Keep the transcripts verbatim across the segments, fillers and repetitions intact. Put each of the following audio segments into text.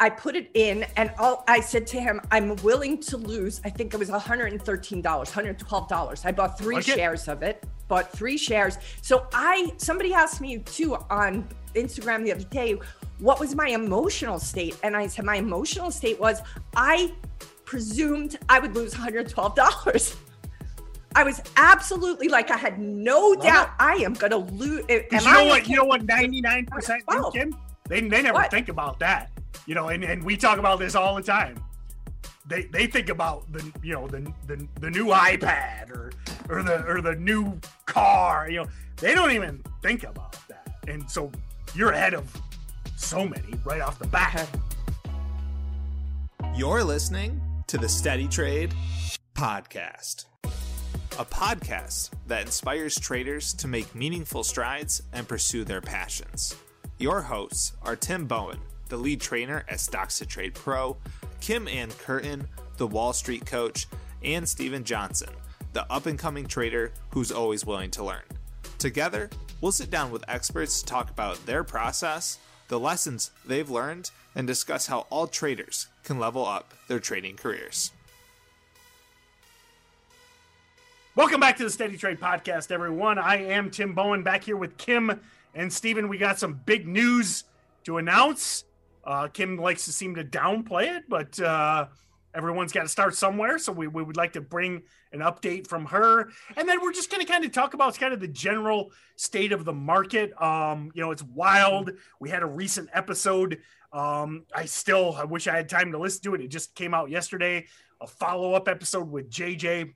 I put it in, and all I said to him, I'm willing to lose. I think it was one hundred thirteen dollars, one hundred twelve dollars. I bought three like shares it. of it, bought three shares. So I, somebody asked me too on Instagram the other day, what was my emotional state? And I said, my emotional state was, I presumed I would lose one hundred twelve dollars. I was absolutely like, I had no Love doubt it. I am going to lose. You know what, you know what ninety-nine percent do, Kim? They, they never what? think about that. You know, and, and we talk about this all the time. They they think about the you know the the, the new iPad or or the or the new car. You know, they don't even think about that. And so you're ahead of so many right off the bat. You're listening to the Steady Trade Podcast, a podcast that inspires traders to make meaningful strides and pursue their passions. Your hosts are Tim Bowen, the lead trainer at Stocks to Trade Pro, Kim Ann Curtin, the Wall Street coach, and Steven Johnson, the up-and-coming trader who's always willing to learn. Together, we'll sit down with experts to talk about their process, the lessons they've learned, and discuss how all traders can level up their trading careers. Welcome back to the Steady Trade Podcast, everyone. I am Tim Bowen, back here with Kim and Steven. We got some big news to announce. Uh, Kim likes to seem to downplay it, but uh, everyone's got to start somewhere. So we, we would like to bring an update from her. And then we're just going to kind of talk about kind of the general state of the market. Um, you know, it's wild. We had a recent episode. Um, I still, I wish I had time to listen to it. It just came out yesterday, a follow-up episode with J J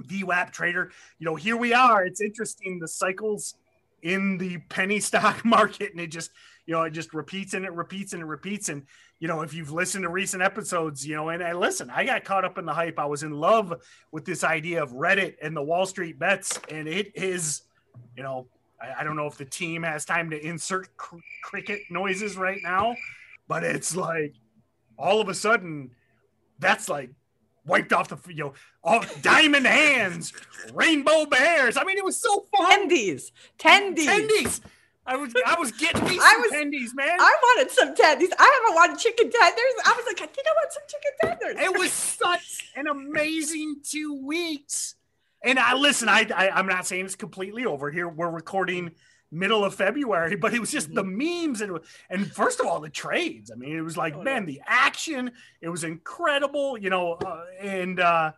V WAP trader. You know, here we are. It's interesting. The cycles in the penny stock market, and it just, you know, it just repeats and it repeats and it repeats. And, you know, if you've listened to recent episodes, you know, and I listen, I got caught up in the hype. I was in love with this idea of Reddit and the Wall Street bets. And it is, you know, I, I don't know if the team has time to insert cr- cricket noises right now, but it's like, all of a sudden, that's like wiped off the, you know, all diamond hands, rainbow bears. I mean, it was so fun. Tendies, tendies, tendies. I was I was getting me some I was, tendies, man. I wanted some tendies. I haven't wanted chicken tenders. I was like, I think I want some chicken tenders. It was such an amazing two weeks. And I listen, I, I I'm not saying it's completely over here. We're recording middle of February, but it was just mm-hmm. the memes and and first of all the trades. I mean, it was like, oh, man, yeah. the action. It was incredible, you know, uh, and uh,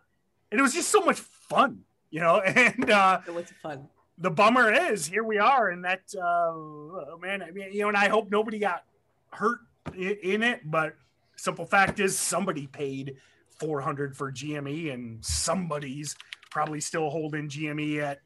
and it was just so much fun, you know, and uh, it was fun. The bummer is here we are, and that uh, oh man, I mean, you know, and I hope nobody got hurt in it. But simple fact is, somebody paid four hundred for G M E, and somebody's probably still holding G M E at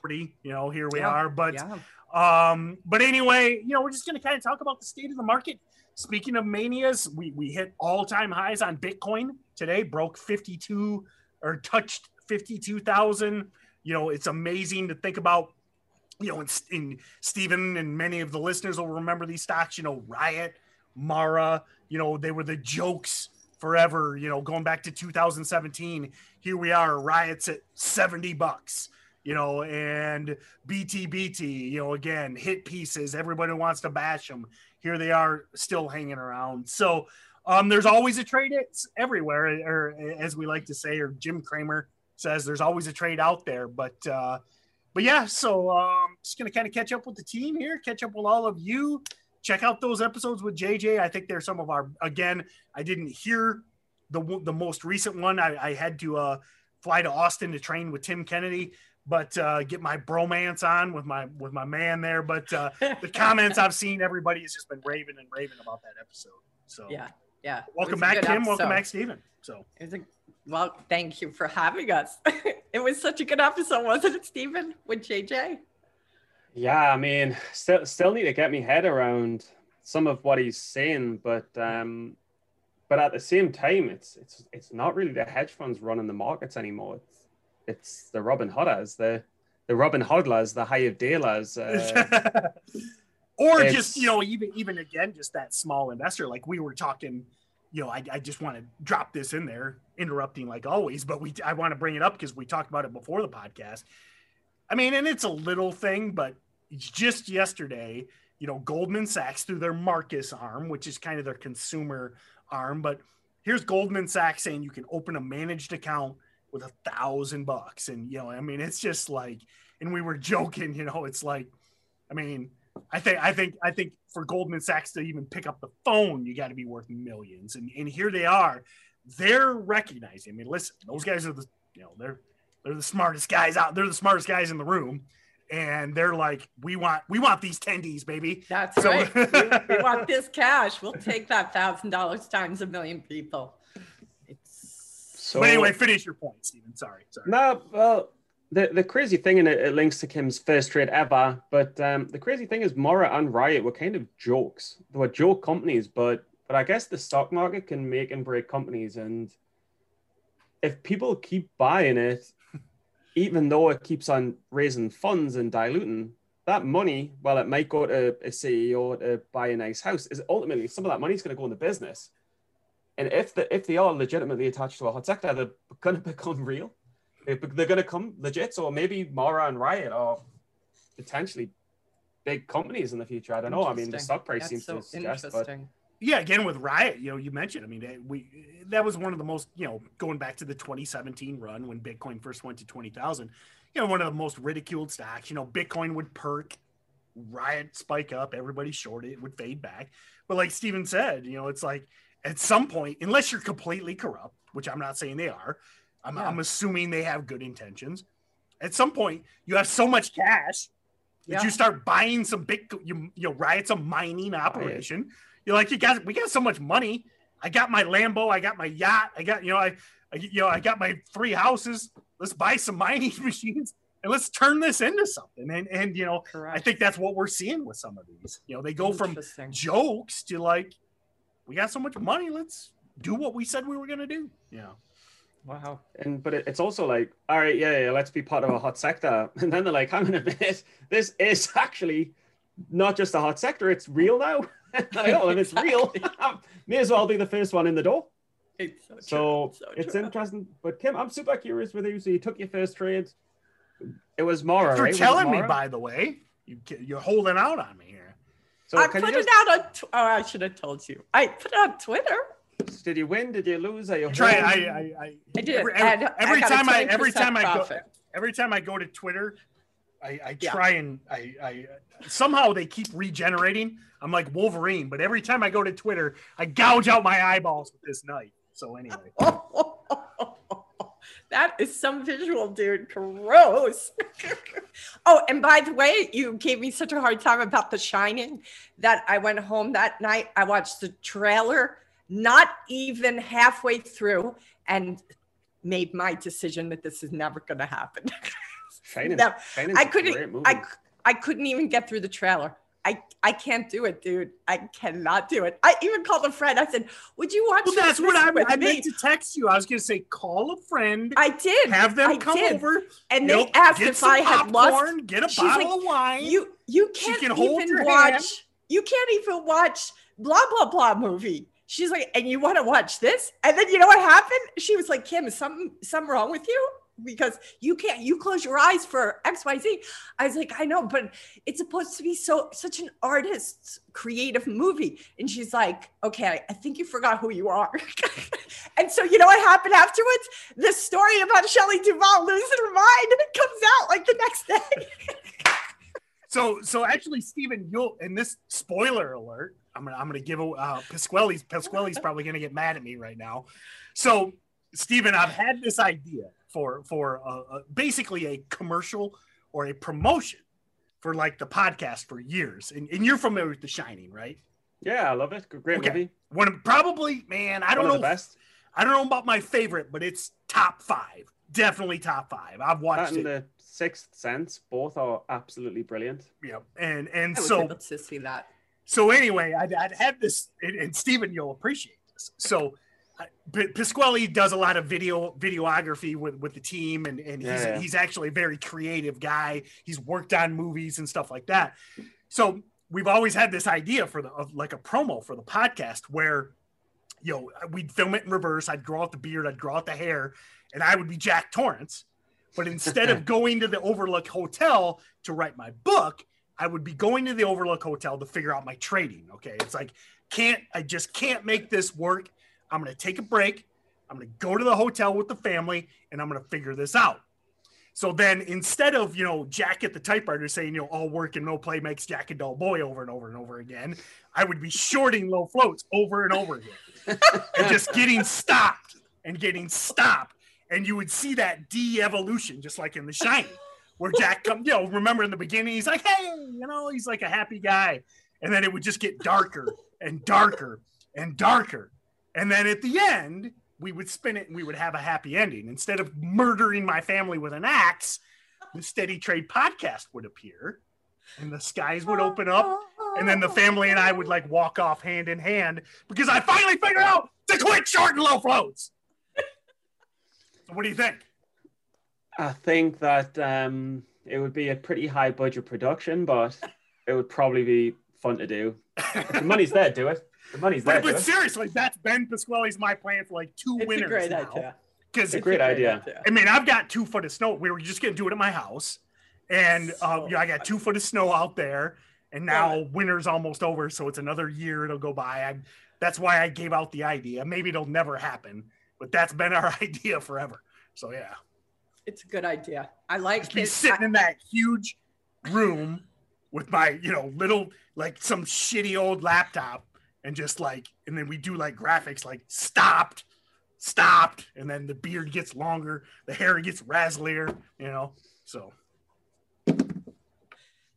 forty. You know, here we yeah. are. But yeah. um, but anyway, you know, we're just going to kind of talk about the state of the market. Speaking of manias, we we hit all time highs on Bitcoin today. Broke fifty-two or touched fifty-two thousand. You know, it's amazing to think about, you know, and, and Steven and many of the listeners will remember these stocks, you know, Riot, Mara, you know, they were the jokes forever, you know, going back to two thousand seventeen. Here we are, Riot's at seventy bucks, you know, and B T B T, you know, again, hit pieces. Everybody wants to bash them. Here they are still hanging around. So um, there's always a trade it's everywhere, or as we like to say, or Jim Cramer says, there's always a trade out there. But, uh, but yeah, so um just going to kind of catch up with the team here, catch up with all of you. Check out those episodes with J J. I think they're some of our, again, I didn't hear the the most recent one. I, I had to uh, fly to Austin to train with Tim Kennedy, but uh, get my bromance on with my, with my man there. But uh, the comments I've seen, everybody has just been raving and raving about that episode. So yeah, yeah. Welcome back, Tim. Episode. Welcome back, Steven. So it was a, well, thank you for having us. It was such a good episode, wasn't it, Steven, with J J? Yeah, I mean, still still need to get my head around some of what he's saying, but um, but at the same time, it's it's it's not really the hedge funds running the markets anymore. It's it's the Robin Hooders, the the Robin Hodlers, the high of dealers. Uh, or just, you know, even even again, just that small investor, like we were talking. You know, I, I just want to drop this in there, interrupting like always, but we I want to bring it up because we talked about it before the podcast. I mean, and it's a little thing, but just yesterday, you know, Goldman Sachs through their Marcus arm, which is kind of their consumer arm. But here's Goldman Sachs saying you can open a managed account with a thousand bucks. And, you know, I mean, it's just like, and we were joking, you know, it's like, I mean, I think, I think, I think for Goldman Sachs to even pick up the phone, you got to be worth millions. And, and here they are, they're recognizing, I mean, listen, those guys are the, you know, they're, they're the smartest guys out. They're the smartest guys in the room. And they're like, we want, we want these ten Ds, baby. That's so, right. we, we want this cash. We'll take that thousand dollars times a million people. It's so, but anyway, finish your point, Steven. Sorry. Sorry. No, well, the, the crazy thing, and it, it links to Kim's first trade ever, but um, the crazy thing is Mara and Riot were kind of jokes. They were joke companies, but, but I guess the stock market can make and break companies. And if people keep buying it, even though it keeps on raising funds and diluting, that money, while it might go to a C E O to buy a nice house, is ultimately some of that money is going to go into business. And if the, if they are legitimately attached to a hot sector, they're going to become real. They're going to come legit. So maybe Mara and Riot are potentially big companies in the future. I don't know. I mean, the stock price That's seems so to suggest, but yeah, again, with Riot, you know, you mentioned, I mean, we, that was one of the most, you know, going back to the twenty seventeen run when Bitcoin first went to twenty thousand, you know, one of the most ridiculed stocks, you know, Bitcoin would perk, Riot spike up, everybody shorted, it would fade back. But like Steven said, you know, it's like at some point, unless you're completely corrupt, which I'm not saying they are, I'm, yeah. I'm assuming they have good intentions. At some point you have so much cash that yeah. you start buying some big, you, you know, Riot's a mining operation. Riot. You're like, you guys, we got so much money. I got my Lambo. I got my yacht. I got, you know, I, I, you know, I got my three houses. Let's buy some mining machines and let's turn this into something. And, and, you know, Correct. I think that's what we're seeing with some of these, you know, they go from jokes to like, we got so much money. Let's do what we said we were going to do. Yeah. Wow. And, but it, it's also like, all right, yeah, yeah, let's be part of a hot sector. And then they're like, hang on a minute, this is actually not just a hot sector. It's real now. I know, and it's real. May as well be the first one in the door. It's so, so it's, so it's interesting. But Kim, I'm super curious with you. So you took your first trade. It was Mara. You're right? telling Mara? me, by the way. You, you're holding out on me here. So I put it just... out on. Tw- oh, I should have told you. I put it on Twitter. Did you win? Did you lose? Are you Try. I, I. I. I did. Every, every, I, every I time I. Every time profit. I go. Every time I go to Twitter. I, I try yeah. and I, I somehow they keep regenerating. I'm like Wolverine, but every time I go to Twitter, I gouge out my eyeballs with this knife. So anyway, oh, oh, oh, oh, oh. That is some visual, dude. Gross. Oh, and by the way, you gave me such a hard time about The Shining that I went home that night. I watched the trailer, not even halfway through, and made my decision that this is never going to happen. Shining, no, I couldn't. I I couldn't even get through the trailer. I I can't do it, dude. I cannot do it. I even called a friend. I said, "Would you watch?" Well, that's what I, I meant to text you. I was going to say, call a friend. I did. Have them I come did. over, and they know, asked if I had popcorn, lost. Get a She's bottle like, of wine. You you can't can even watch. Hand. You can't even watch blah blah blah movie. She's like, and you want to watch this? And then you know what happened? She was like, Kim, is something something wrong with you? Because you can't, you close your eyes for X Y Z. I was like, I know, but it's supposed to be so such an artist's creative movie. And she's like, okay, I think you forgot who you are. And so you know what happened afterwards? This story about Shelley Duvall losing her mind and it comes out like the next day. so so actually, Steven, you'll, and this spoiler alert, I'm gonna I'm gonna give a uh, Pasquale's Pasquale's probably gonna get mad at me right now. So Steven, I've had this idea for for uh, uh, basically a commercial or a promotion for like the podcast for years. And, and you're familiar with The Shining, right? Yeah, I love it. Great okay. movie. One of, probably, man, I One don't know. Best. I don't know about my favorite, but it's top five. Definitely top five. I've watched that and it. The Sixth Sense, both are absolutely brilliant. Yeah, and and I so would to see that. So anyway, I'd, I'd had this, and, and Steven, you'll appreciate this. So. Pasquale does a lot of video videography with, with the team, and, and yeah, he's, yeah. he's actually a very creative guy. He's worked on movies and stuff like that. So we've always had this idea for the of like a promo for the podcast where, you know, we'd film it in reverse. I'd grow out the beard, I'd grow out the hair, and I would be Jack Torrance. But instead of going to the Overlook Hotel to write my book, I would be going to the Overlook Hotel to figure out my trading. Okay. It's like, can't, I just can't make this work. I'm going to take a break. I'm going to go to the hotel with the family and I'm going to figure this out. So then instead of, you know, Jack at the typewriter saying, you know, all work and no play makes Jack a dull boy over and over and over again, I would be shorting low floats over and over again and just getting stopped and getting stopped. And you would see that de-evolution, just like in The Shining, where Jack comes, you know, remember in the beginning, he's like, hey, you know, he's like a happy guy. And then it would just get darker and darker and darker. And then at the end, we would spin it and we would have a happy ending. Instead of murdering my family with an axe, the Steady Trade podcast would appear and the skies would open up. And then the family and I would like walk off hand in hand because I finally figured out to quit shorting low floats. So what do you think? I think that um, it would be a pretty high budget production, but it would probably be fun to do. If the money's there, do it. The money's there. But, but seriously, that's Ben Pasquale's my plan for like two it's winners a great now. Idea. It's a great idea. idea. I mean, I've got two foot of snow. We were just going to do it at my house. And so, um, yeah, I got two foot of snow out there. And now yeah. winter's almost over. So it's another year it'll go by. I, that's why I gave out the idea. Maybe it'll never happen. But that's been our idea forever. So, yeah. It's a good idea. I like be sitting I in that huge room with my, you know, little, like some shitty old laptop. And just like, and then we do like graphics, like stopped, stopped. And then the beard gets longer. The hair gets razzlier, you know, so.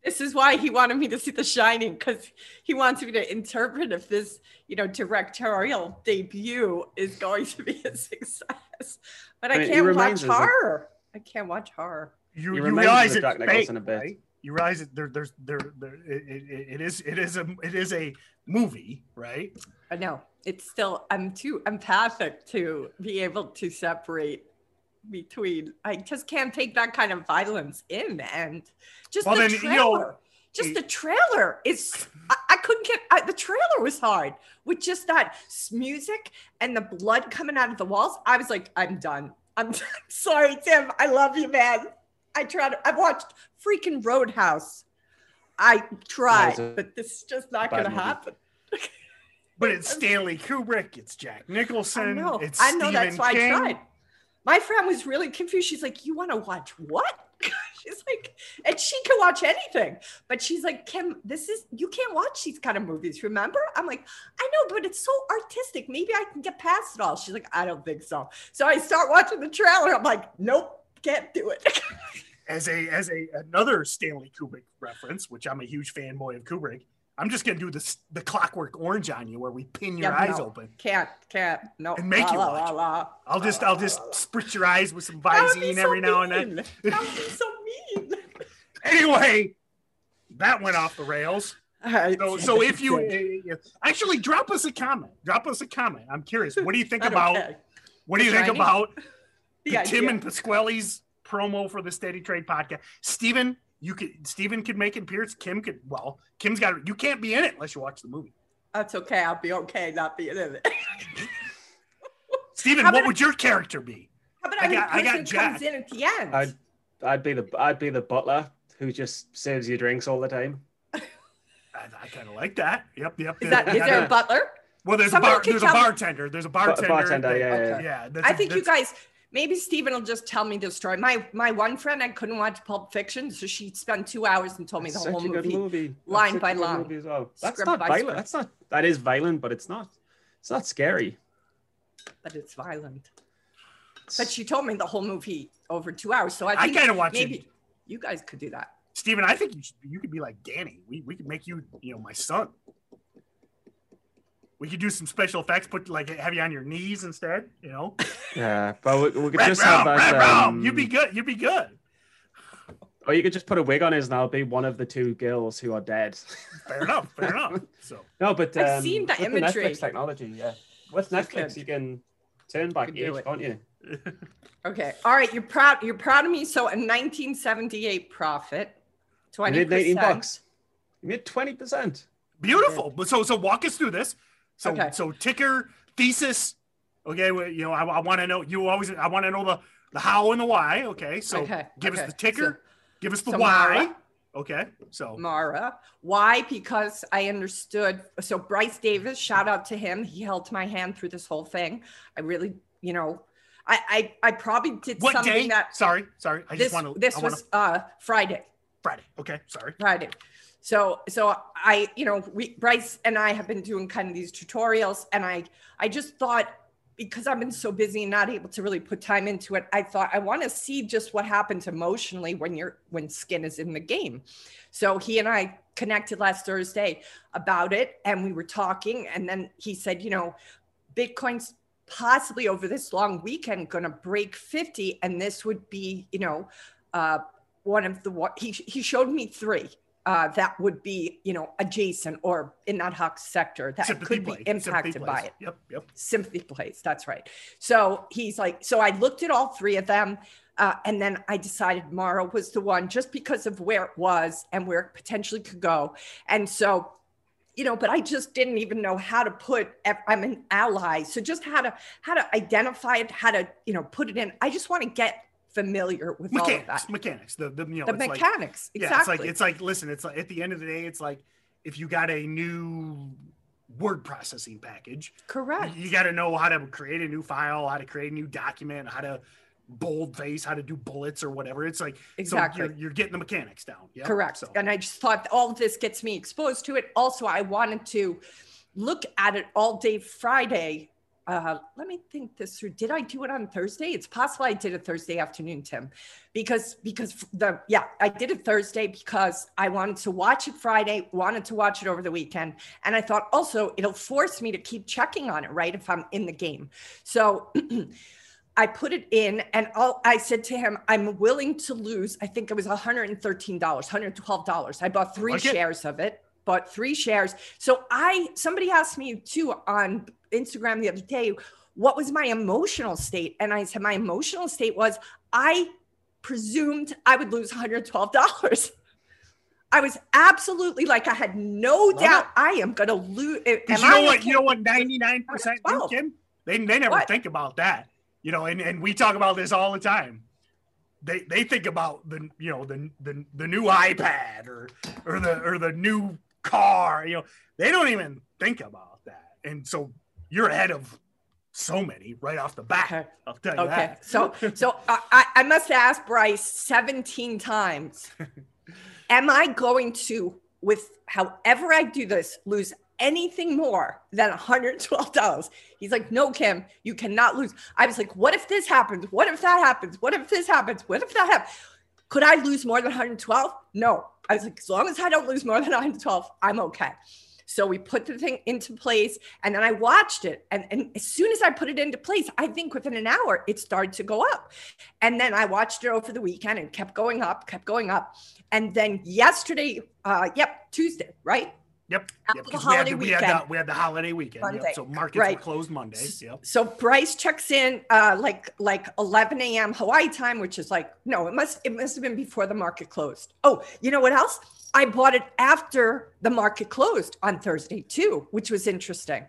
This is why he wanted me to see The Shining, because he wants me to interpret if this, you know, directorial debut is going to be a success. But I, mean, I can't watch horror. Like, I can't watch horror. You, you realize it's fake, right? You realize that there, there's, there, there it, it, it is, it is a, it is a movie, right? I know. It's still, I'm too empathic to be able to separate between. I just can't take that kind of violence in, and just well, the then, trailer, you know, just the trailer is. I, I couldn't get I, the trailer was hard with just that music and the blood coming out of the walls. I was like, I'm done. I'm done. Sorry, Tim. I love you, man. I tried. I've watched freaking Roadhouse. I tried, no, but this is just not going to happen. But it's Stanley Kubrick. It's Jack Nicholson. I know. It's I know Stephen that's why King. I tried. My friend was really confused. She's like, "You want to watch what?" She's like, and she can watch anything, but she's like, "Kim, this is you can't watch these kind of movies." Remember? I'm like, "I know, but it's so artistic. Maybe I can get past it all." She's like, "I don't think so." So I start watching the trailer. I'm like, "Nope." Can't do it. as a as a another Stanley Kubrick reference, which I'm a huge fanboy of Kubrick, I'm just gonna do this the Clockwork Orange on you, where we pin your yeah, eyes no. open. Can't, can't, no. And make la, you la, watch. La, la, I'll la, just, la, I'll just la, la. spritz your eyes with some Visine so every mean. now and then. That would be so mean. Anyway, that went off the rails. Right. So, so if you actually drop us a comment, drop us a comment. I'm curious. What do you think about? Care. What do you think about? The the Tim and Pasquale's promo for the Steady Trade podcast. Steven, you could Steven could make it appearance. Kim could well, Kim's got you can't be in it unless you watch the movie. That's okay. I'll be okay not being in it. Steven, what a, would your character be? How about I got I got Jack. Comes in at the end? I'd I'd be the I'd be the butler who just serves you drinks all the time. I, I kind of like that. Yep, yep. Is, that, is there a, a butler? Well, there's Someone a bar, there's a bartender. There's a bartender. Bar, a bartender, yeah, okay. yeah. yeah that's, I think you guys. Maybe Steven will just tell me the story. My my one friend, I couldn't watch Pulp Fiction, so she spent two hours and told me that's the whole movie, movie line by line. Well. That's not violent. Script. That's not that is violent, but it's not it's not scary. But it's violent. But she told me the whole movie over two hours, so I think I gotta watch maybe it. You guys could do that. Steven, I think you should, you could be like Danny. We we could make you you know my son. We could do some special effects, put like have you on your knees instead, you know? Yeah, but we, we could just round, have that. Um, you'd be good. You'd be good. Or you could just put a wig on his, and I'll be one of the two girls who are dead. Fair enough. Fair enough. So no, but um, I've seen the imagery. Netflix technology, yeah. With Netflix, you can turn back you can age, can't you? Okay. All right. You're proud. You're proud of me. So a nineteen seventy-eight profit, twenty percent. You made eighteen bucks. You made twenty percent. Beautiful. But so so walk us through this. So, okay. so ticker thesis. Okay. Well, you know, I, I want to know, you always, I want to know the, the how and the why. Okay. So okay. give okay. us the ticker, so, give us the so why. Mara, Okay, so Mara. Why? Because I understood. So Bryce Davis, shout out to him. He held my hand through this whole thing. I really, you know, I I, I probably did what something day? that. Sorry, sorry. I this, just want to. This I was wanna... uh, Friday. Friday. Okay, sorry. Friday. So so I, you know, we, Bryce and I have been doing kind of these tutorials, and I I just thought, because I've been so busy and not able to really put time into it, I thought I want to see just what happens emotionally when you're when skin is in the game. So he and I connected last Thursday about it, and we were talking, and then he said, you know, Bitcoin's possibly over this long weekend going to break fifty, and this would be, you know, uh, one of the what he he showed me three. Uh, that would be, you know, adjacent or in that hot sector that Sympathy could plays. be impacted by it. Yep, yep. Sympathy plays. That's right. So he's like, so I looked at all three of them, uh, and then I decided Mara was the one just because of where it was and where it potentially could go. And so, you know, but I just didn't even know how to put. I'm an ally, so just how to how to identify it, how to you know put it in. I just want to get familiar with mechanics, all of that mechanics the, the, you know, the it's mechanics like, exactly. Yeah, it's like it's like listen it's like at the end of the day it's like if you got a new word processing package, correct, you, you got to know how to create a new file, how to create a new document, how to boldface, how to do bullets or whatever. It's like exactly so you're, you're getting the mechanics down. Yep. Correct. So. And I just thought all of this gets me exposed to it. Also, I wanted to look at it all day Friday. Uh, let me think this through. Did I do it on Thursday? It's possible I did it Thursday afternoon, Tim, because, because the, yeah, I did it Thursday because I wanted to watch it Friday, wanted to watch it over the weekend. And I thought also it'll force me to keep checking on it, right? If I'm in the game. So I put it in and all, I said to him, I'm willing to lose. I think it was one hundred thirteen dollars, one hundred twelve dollars. I bought three okay. shares of it. Bought three shares. So I, somebody asked me too on Instagram the other day, what was my emotional state? And I said, my emotional state was, I presumed I would lose one hundred twelve dollars. I was absolutely like, I had no Love doubt it. I am going to lose. You know what, you know what ninety-nine percent do, Kim? They, they never what? think about that. You know, and, and we talk about this all the time. They they think about the you know the the the new iPad or or the or the new car. You know, they don't even think about that, and so you're ahead of so many right off the bat. Okay. I'll tell you okay. that. So so I I must have asked Bryce seventeen times. Am I going to, with however I do this, lose anything more than one hundred twelve dollars? He's like, no, Kim, you cannot lose. I was like, what if this happens? What if that happens? What if this happens? What if that happens? Could I lose more than one hundred twelve? No. I was like, as long as I don't lose more than one hundred twelve, I'm okay. So we put the thing into place, and then I watched it. And, and as soon as I put it into place, I think within an hour, it started to go up. And then I watched it over the weekend and kept going up, kept going up. And then yesterday, uh, yep, Tuesday, right? Yep. yep the we, had the, we, had the, we had the holiday weekend. Yep. So markets right. were closed Monday. Yep. So Bryce checks in uh, like like eleven a m Hawaii time, which is like, no, it must it must have been before the market closed. Oh, you know what else? I bought it after the market closed on Thursday too, which was interesting.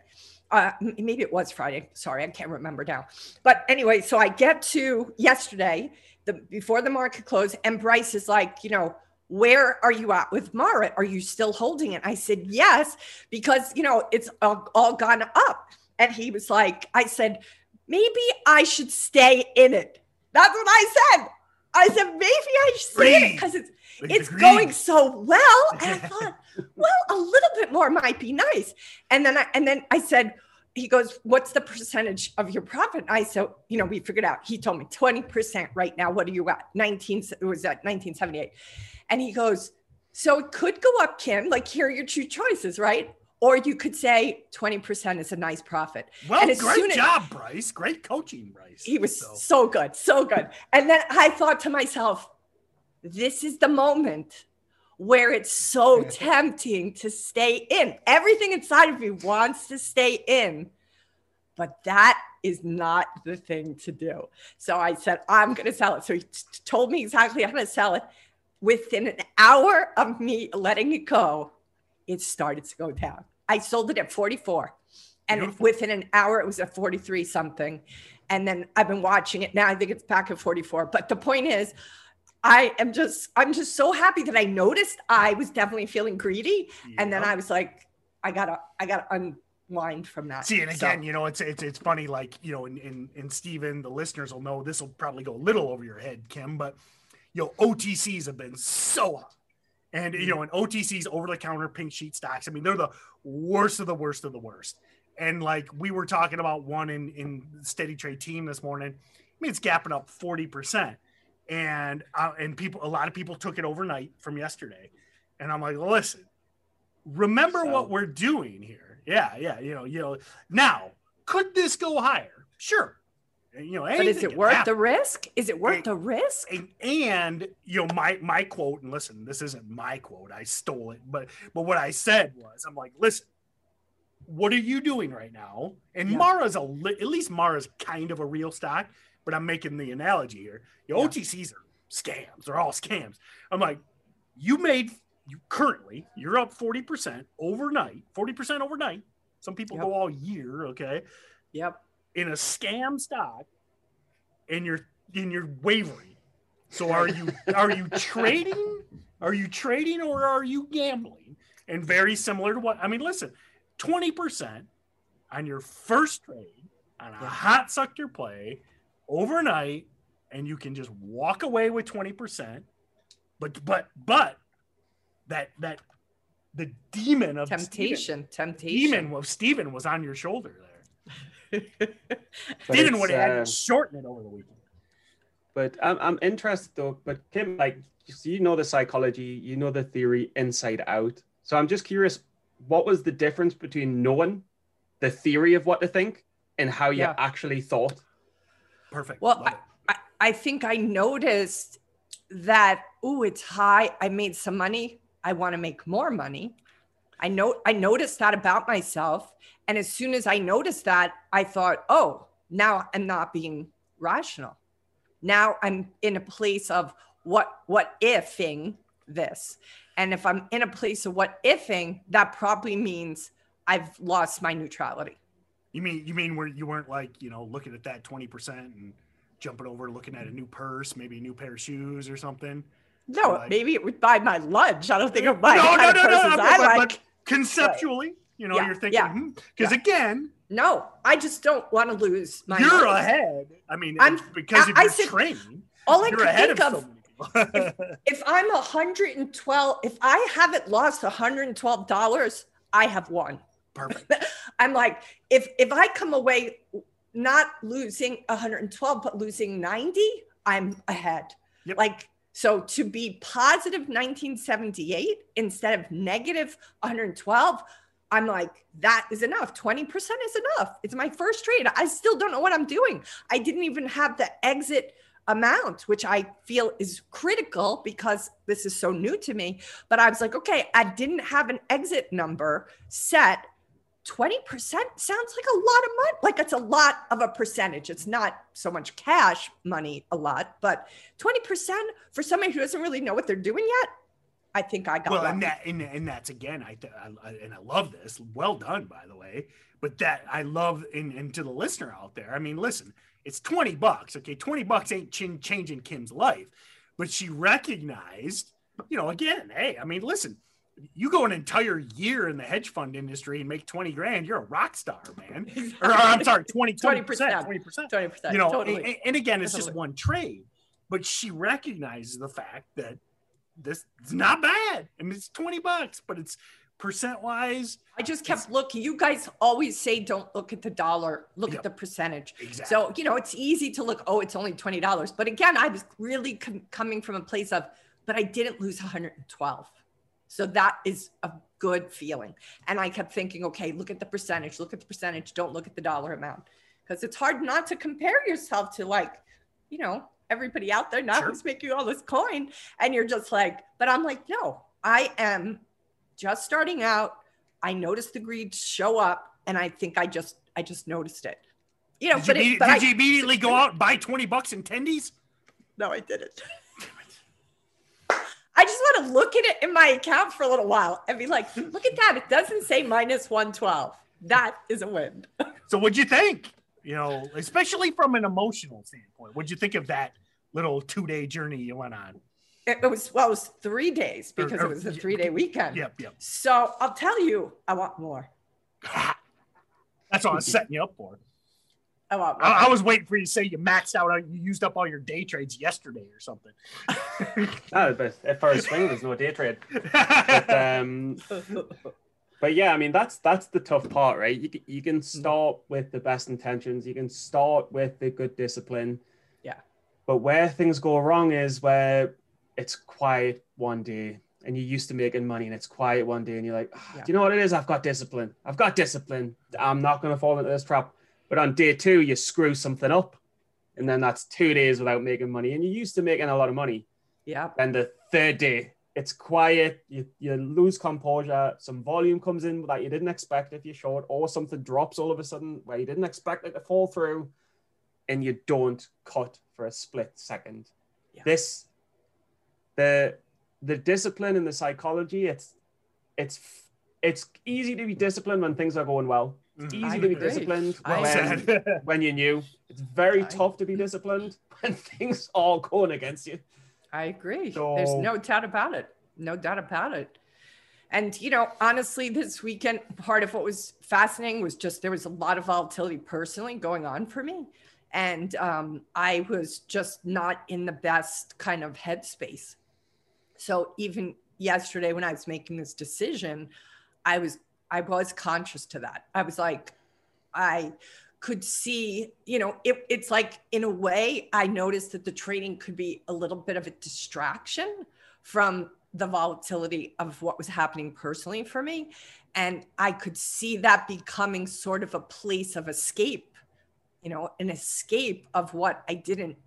Uh, maybe it was Friday. Sorry, I can't remember now. But anyway, so I get to yesterday, the before the market closed, and Bryce is like, you know, where are you at with Mara? Are you still holding it? I said, yes, because, you know, it's all, all gone up. And he was like, I said, maybe I should stay in it. That's what I said. I said, maybe I should stay in it because it's, it's going so well. And I thought, well, a little bit more might be nice. And then I, and then I said, he goes, what's the percentage of your profit? And I said, you know, we figured out, he told me twenty percent right now. What are you at? nineteen, it was at nineteen seventy-eight. And he goes, so it could go up, Kim, like here are your two choices, right? Or you could say twenty percent is a nice profit. Well, great job, Bryce. Great coaching, Bryce. He was so. so good, so good. And then I thought to myself, this is the moment where it's so tempting to stay in. Everything inside of you wants to stay in, but that is not the thing to do. So I said, I'm going to sell it. So he t- told me exactly how to sell it. Within an hour of me letting it go, it started to go down. I sold it at forty-four. And Beautiful. Within an hour, it was at forty-three something. And then I've been watching it. Now I think it's back at forty-four. But the point is, I am just, I'm just so happy that I noticed I was definitely feeling greedy. Yeah. And then I was like, I gotta, I gotta unwind from that. See, and again, so. you know, it's, it's, it's funny, like, you know, in, in, in Steven, the listeners will know this will probably go a little over your head, Kim, but you know, O T Cs have been so up. And, you know, and O T Cs, over-the-counter pink sheet stocks, I mean, they're the worst of the worst of the worst. And, like, we were talking about one in, in Steady Trade Team this morning. I mean, it's gapping up forty percent. And uh, and people, a lot of people took it overnight from yesterday. And I'm like, listen, remember so, what we're doing here. Yeah, yeah, you know, you know. Now, could this go higher? Sure. You know, but is it worth happen. the risk? Is it worth and, the risk? And, and you know, my my quote, and listen, this isn't my quote, I stole it, but but what I said was, I'm like, listen, what are you doing right now? And yeah. Mara's a at least Mara's kind of a real stock, but I'm making the analogy here. The yeah. O T Cs are scams; they're all scams. I'm like, you made you currently you're up forty percent overnight, forty percent overnight. Some people yep. go all year, okay? Yep. In a scam stock, and you're and you're wavering. So are you are you trading? Are you trading or are you gambling? And very similar to what I mean, listen, twenty percent on your first trade on a hot sector play overnight, and you can just walk away with twenty percent. But but but that that the demon of temptation, Steven, temptation demon of Steven was on your shoulder there. Didn't want to uh, shorten it over the weekend. But I'm I'm interested though. But Kim, like you know the psychology, you know the theory inside out. So I'm just curious, what was the difference between knowing the theory of what to think and how you yeah. actually thought? Perfect. Well, I, I I think I noticed that ooh, it's high. I made some money. I want to make more money. I know I noticed that about myself. And as soon as I noticed that, I thought, oh, now I'm not being rational. Now I'm in a place of what what ifing this. And if I'm in a place of what ifing, that probably means I've lost my neutrality. You mean you mean where you weren't like, you know, looking at that twenty percent and jumping over, looking at a new purse, maybe a new pair of shoes or something? No, like, maybe it would buy my lunch. I don't think it would buy no, no, no, no, no, I but, like. But conceptually. Right. You know, yeah, you're thinking, because yeah, hmm. yeah. again, no, I just don't want to lose my. You're money. ahead. I mean, I'm, because if you're said, trained, all I you're can think of. of if, if I'm one hundred twelve, if I haven't lost one hundred twelve dollars, I have won. Perfect. I'm like, if if I come away not losing one hundred twelve but losing ninety, I'm ahead. Yep. Like. So to be positive nineteen seventy-eight instead of negative one hundred twelve, I'm like, that is enough. twenty percent is enough. It's my first trade. I still don't know what I'm doing. I didn't even have the exit amount, which I feel is critical because this is so new to me. But I was like, okay, I didn't have an exit number set. twenty percent sounds like a lot of money. Like it's a lot of a percentage. It's not so much cash money, a lot, but twenty percent for somebody who doesn't really know what they're doing yet. I think I got well, and that. And, and that's again, I, I, and I love this. Well done, by the way, but that I love and, and to the listener out there. I mean, listen, it's twenty bucks. Okay. twenty bucks ain't ch- changing Kim's life, but she recognized, you know, again, hey, I mean, listen, you go an entire year in the hedge fund industry and make twenty grand, you're a rock star, man. Exactly. Or, or I'm sorry, twenty, twenty percent, twenty percent, twenty percent, you know, totally. and, and again, it's totally. just one trade, but she recognizes the fact that this is not bad. I mean, it's twenty bucks, but it's percent wise. I just kept looking. You guys always say, don't look at the dollar, look yep. at the percentage. Exactly. So, you know, it's easy to look, oh, it's only twenty dollars. But again, I was really com- coming from a place of, but I didn't lose one hundred twelve. So that is a good feeling. And I kept thinking, okay, look at the percentage, look at the percentage, don't look at the dollar amount. Because it's hard not to compare yourself to like, you know, everybody out there now sure. who's making all this coin. And you're just like, but I'm like, no, I am just starting out. I noticed the greed show up and I think I just, I just noticed it. You know, did but you, it, but did I, you immediately go out and buy twenty bucks in tendies? No, I didn't. I just want to look at it in my account for a little while and be like, look at that. It doesn't say minus one twelve. That is a win. So what'd you think? You know, especially from an emotional standpoint, what'd you think of that little two day journey you went on? It was, well, it was three days because or, or, it was a three-day weekend. Yep, yep. So I'll tell you, I want more. That's what I was setting you up for. I want more. I, I was waiting for you to say you maxed out, you used up all your day trades yesterday or something. No, but as far as swing, there's no day trade. But, um, but yeah, I mean, that's that's the tough part, right? You, you can start with the best intentions. You can start with the good discipline. Yeah. But where things go wrong is where it's quiet one day and you're used to making money and it's quiet one day and you're like, oh, yeah. do you know what it is? I've got discipline. I've got discipline. I'm not going to fall into this trap. But on day two, you screw something up. And then that's two days without making money. And you're used to making a lot of money. Yeah. And the third day, it's quiet. You, you lose composure. Some volume comes in that you didn't expect if you're short, or something drops all of a sudden where you didn't expect it to fall through. And you don't cut for a split second. Yeah. This The the discipline and the psychology, it's it's it's easy to be disciplined when things are going well. It's easy I to be agree. disciplined when, when you're new. It's very I, tough to be disciplined when things are going against you. I agree. So, there's no doubt about it. No doubt about it. And, you know, honestly, this weekend, part of what was fascinating was just there was a lot of volatility personally going on for me. And um, I was just not in the best kind of headspace. So even yesterday when I was making this decision, I was I was conscious to that. I was like, I could see, you know, it, it's like in a way I noticed that the trading could be a little bit of a distraction from the volatility of what was happening personally for me. And I could see that becoming sort of a place of escape, you know, an escape of what I didn't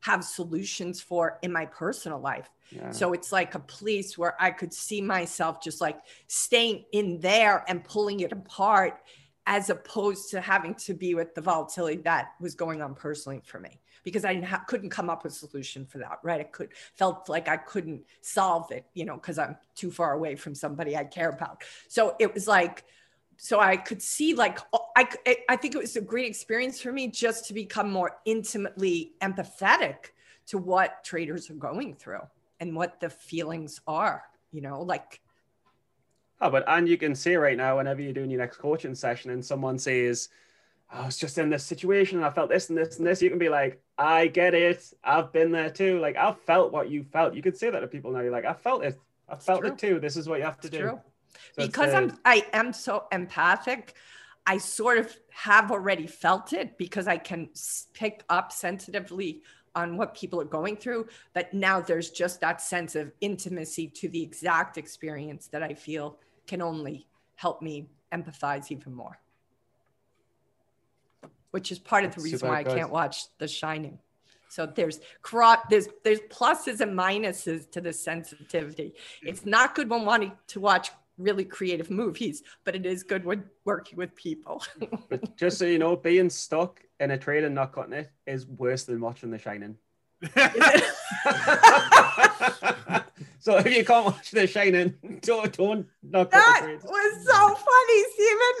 have solutions for in my personal life. Yeah. So it's like a place where I could see myself just like staying in there and pulling it apart, as opposed to having to be with the volatility that was going on personally for me, because I didn't ha- couldn't come up with a solution for that, right? I could felt like I couldn't solve it, you know, because I'm too far away from somebody I care about. So it was like, so I could see, like, I, I think it was a great experience for me just to become more intimately empathetic to what traders are going through and what the feelings are, you know, like. Oh, but, and you can see right now, whenever you're doing your next coaching session and someone says, I was just in this situation and I felt this and this and this, you can be like, I get it. I've been there too. Like, I felt what you felt. You can say that to people now. You're like, I felt it. I felt it too. This is what you have to do. True. So because uh, I'm, I am so empathic, I sort of have already felt it because I can pick up sensitively on what people are going through. But now there's just that sense of intimacy to the exact experience that I feel can only help me empathize even more, which is part of the reason why I can't watch The Shining. So there's there's there's pluses and minuses to the sensitivity. It's not good when wanting to watch really creative movies, but it is good when working with people. But just so you know, being stuck in a trade and not cutting it is worse than watching The Shining. So if you can't watch The Shining, don't, don't not cut that the trades. That was so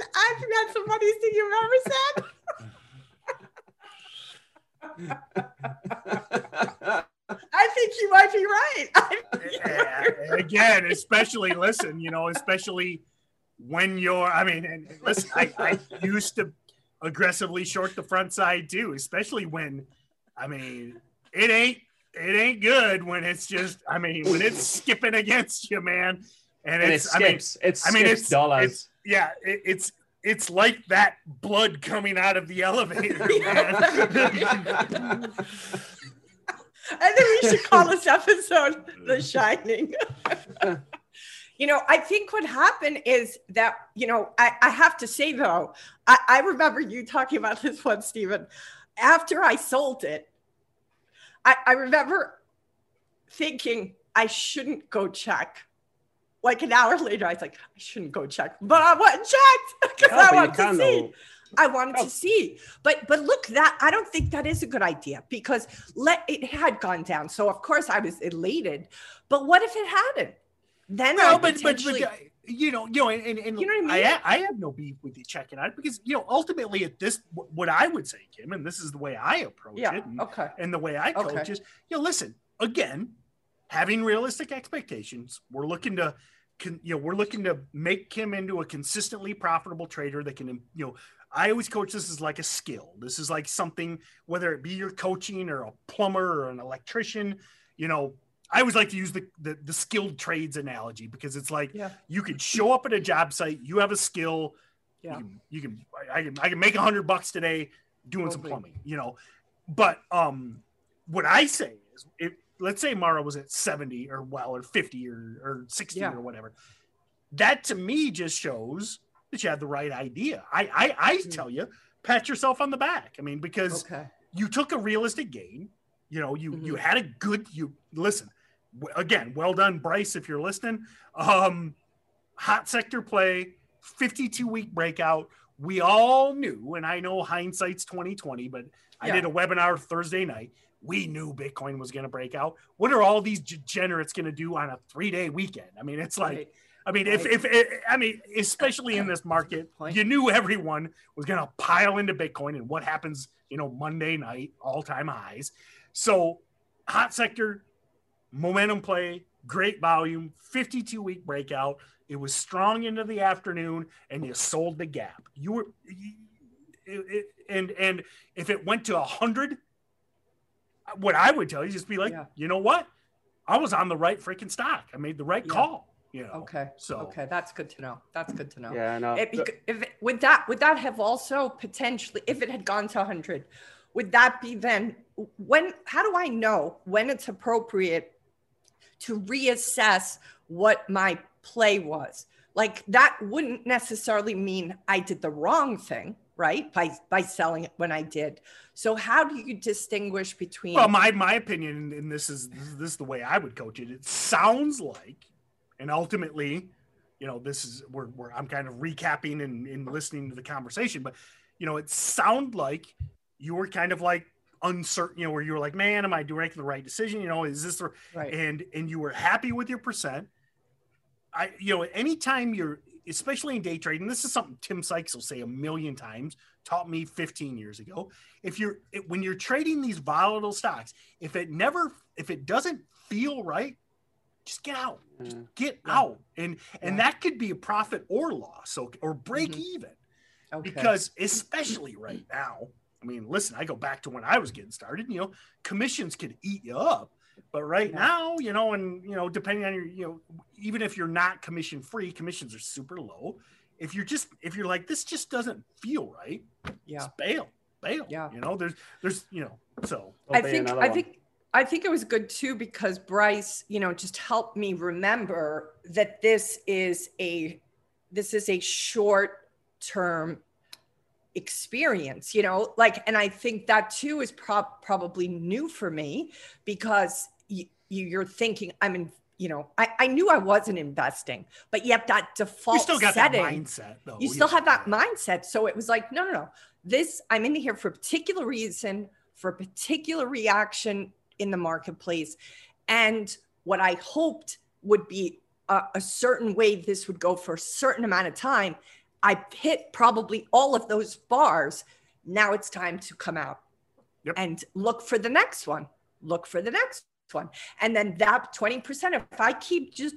funny, Steven. I think that's the funniest thing you've ever said. I think you might be right. I yeah, right. Again, especially listen, you know, especially when you're, I mean, and listen, I, I used to aggressively short the front side too, especially when, I mean, it ain't, it ain't good when it's just, I mean, when it's skipping against you, man. And, and it's, it skips, I mean, it's, I mean, it's dollars. It's, yeah, it, it's, It's like that blood coming out of the elevator, man. I think we should call this episode The Shining. You know, I think what happened is that, you know, I, I have to say, though, I, I remember you talking about this one, Stephen. After I sold it, I, I remember thinking I shouldn't go check. Like an hour later, I was like, I shouldn't go check, but I went and checked because no, I wanted to see. Though. I wanted no. to see. But but look, that I don't think that is a good idea because let it had gone down. So of course I was elated. But what if it hadn't? Then no, I but, potentially... but, but you know, you know, and, and, and you know what I mean? I, I have no beef with you checking out because you know ultimately at this what I would say, Kim, and this is the way I approach yeah, it, and, okay. and the way I coach okay. is, you know, listen again. having realistic expectations. We're looking to, you know, we're looking to make Kim into a consistently profitable trader that can, you know, I always coach this as like a skill. This is like something, whether it be your coaching or a plumber or an electrician, you know, I always like to use the, the, the skilled trades analogy, because it's like, yeah. you could show up at a job site, you have a skill, yeah. you can, you can, I can, I can make a hundred bucks today doing Hopefully. some plumbing, you know, but um, what I say is, if, let's say Mara was at seventy or well, or fifty or, or sixty yeah. or whatever, that to me just shows that you had the right idea. I, I, I mm. tell you, pat yourself on the back. I mean, because okay. you took a realistic gain, you know, you, mm-hmm. you had a good, you listen, again, well done, Bryce, if you're listening. Um, hot sector play, fifty-two week breakout. We all knew, and I know hindsight's twenty twenty, but I yeah. did a webinar Thursday night. We knew Bitcoin was going to break out. What are all these degenerates going to do on a three-day weekend? I mean, it's like, right. I mean, right. if, if I mean, especially in this market, you knew everyone was going to pile into Bitcoin, and what happens, you know, Monday night, all-time highs. So hot sector, momentum play, great volume, fifty-two week breakout. It was strong into the afternoon, and you sold the gap. You were, you, it, and and if it went to one hundred, what I would tell you is just be like, yeah. you know what? I was on the right freaking stock. I made the right yeah. call. You know? Okay. So okay, that's good to know. That's good to know. Yeah, I know. It, if it, would that would that have also potentially, if it had gone to one hundred, would that be then when? How do I know when it's appropriate to reassess what my play was? Like, that wouldn't necessarily mean I did the wrong thing, right? By by selling it when I did. So how do you distinguish between? Well, my my opinion, and this is this is the way I would coach it. It sounds like, and ultimately, you know, this is we're, we're I'm kind of recapping and, and listening to the conversation, but you know, it sounded like you were kind of like uncertain, you know, where you were like, man, am I doing the right decision? You know, is this the right? And and you were happy with your percent. I, you know, anytime you're, especially in day trading, this is something Tim Sykes will say a million times, taught me fifteen years ago. If you're, when you're trading these volatile stocks, if it never, if it doesn't feel right, just get out, mm-hmm. just get yeah. out. And, yeah. and that could be a profit or loss, so, or break mm-hmm. even okay. because especially right now, I mean, listen, I go back to when I was getting started, you know, commissions could eat you up. But right yeah. now, you know, and, you know, depending on your, you know, even if you're not commission free, commissions are super low. If you're just, if you're like, this just doesn't feel right. Yeah. Just bail, bail, yeah. you know, there's, there's, you know, so. I think, I think, I think it was good too, because Bryce, you know, just helped me remember that this is a, this is a short term experience, you know, like, and I think that too is pro- probably new for me, because y- you're thinking, I'm in, you know, I, I knew I wasn't investing, but yet that default you still got setting, that mindset, though. you still yeah. have that mindset. So it was like, no, no, no, this, I'm in here for a particular reason, for a particular reaction in the marketplace. And what I hoped would be a, a certain way this would go for a certain amount of time, I hit probably all of those bars. Now it's time to come out yep. and look for the next one, look for the next one. And then that twenty percent, if I keep just,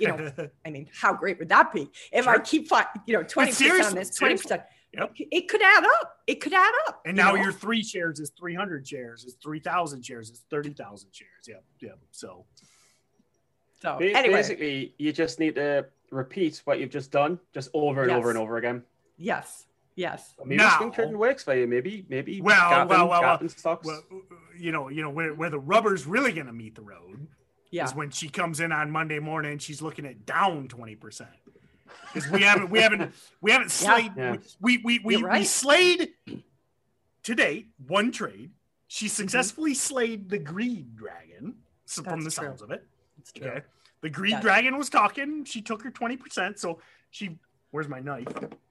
you know, I mean, how great would that be? If sure. I keep, you know, twenty percent on this, twenty percent, yep. it could add up. It could add up. And now you know? Your three shares is three hundred shares, is three thousand shares, is thirty thousand shares. Yeah. Yeah. So, so anyway. Basically you just need to repeat what you've just done, just over and yes. over and over again. Yes, yes. Maybe now, swing trading works for you. Maybe, maybe. Well, gapping, well, well, well, stocks. well. You know, you know where, where the rubber's really going to meet the road yeah. is when she comes in on Monday morning. She's looking at down twenty percent because we haven't, we haven't, we haven't slayed. Yeah. We we we, we, right. we slayed to date one trade. She successfully mm-hmm. slayed the greed dragon. So from the true. sounds of it, it's true. Okay. The greed yeah. dragon was talking. She took her twenty percent. So she, where's my knife?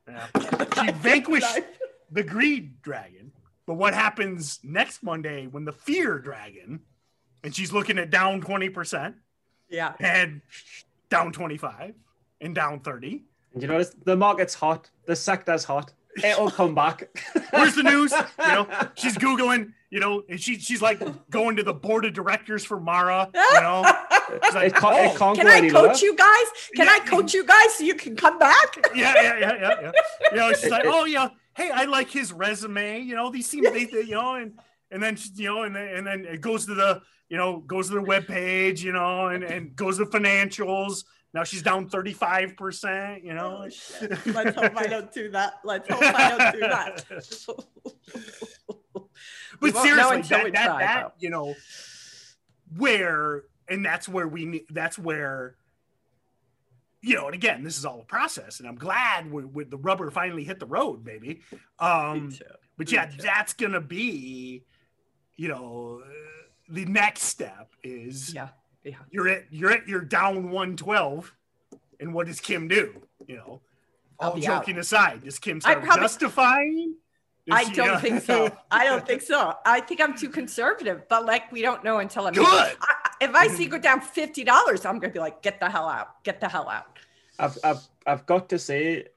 Yeah. She vanquished the greed dragon. But what happens next Monday when the fear dragon, and she's looking at down twenty percent. Yeah. And down twenty-five and down thirty. And you notice the market's hot. The sector's hot. It'll come back. Where's the news? You know, she's Googling you know, and she she's like going to the board of directors for Mara, you know. Like, oh, can I coach you guys? Can yeah. I coach you guys so you can come back? yeah, yeah, yeah, yeah, yeah. You know, she's like, oh yeah, hey, I like his resume. You know, these seem, they, you know, and and then you know, and then and then it goes to the, you know, goes to their webpage, you know, and and goes to financials. Now she's down thirty-five percent, you know. Oh, shit. Let's hope I don't do that. Let's hope I don't do that. But seriously, that, that, try, that you know, where, and that's where we need, that's where, you know, and again, this is all a process, and I'm glad we, we, the rubber finally hit the road, baby. Um, but yeah, that's going to be, you know, the next step is. Yeah. Yeah. You're at you're at you're down one twelve, and what does Kim do? You know, all joking out. aside, does Kim start probably, justifying? Does I she, don't uh, think so. I don't think so. I think I'm too conservative, but like we don't know until I'm good. I, if I see go down fifty dollars, I'm gonna be like, get the hell out, get the hell out. I've I've I've got to say,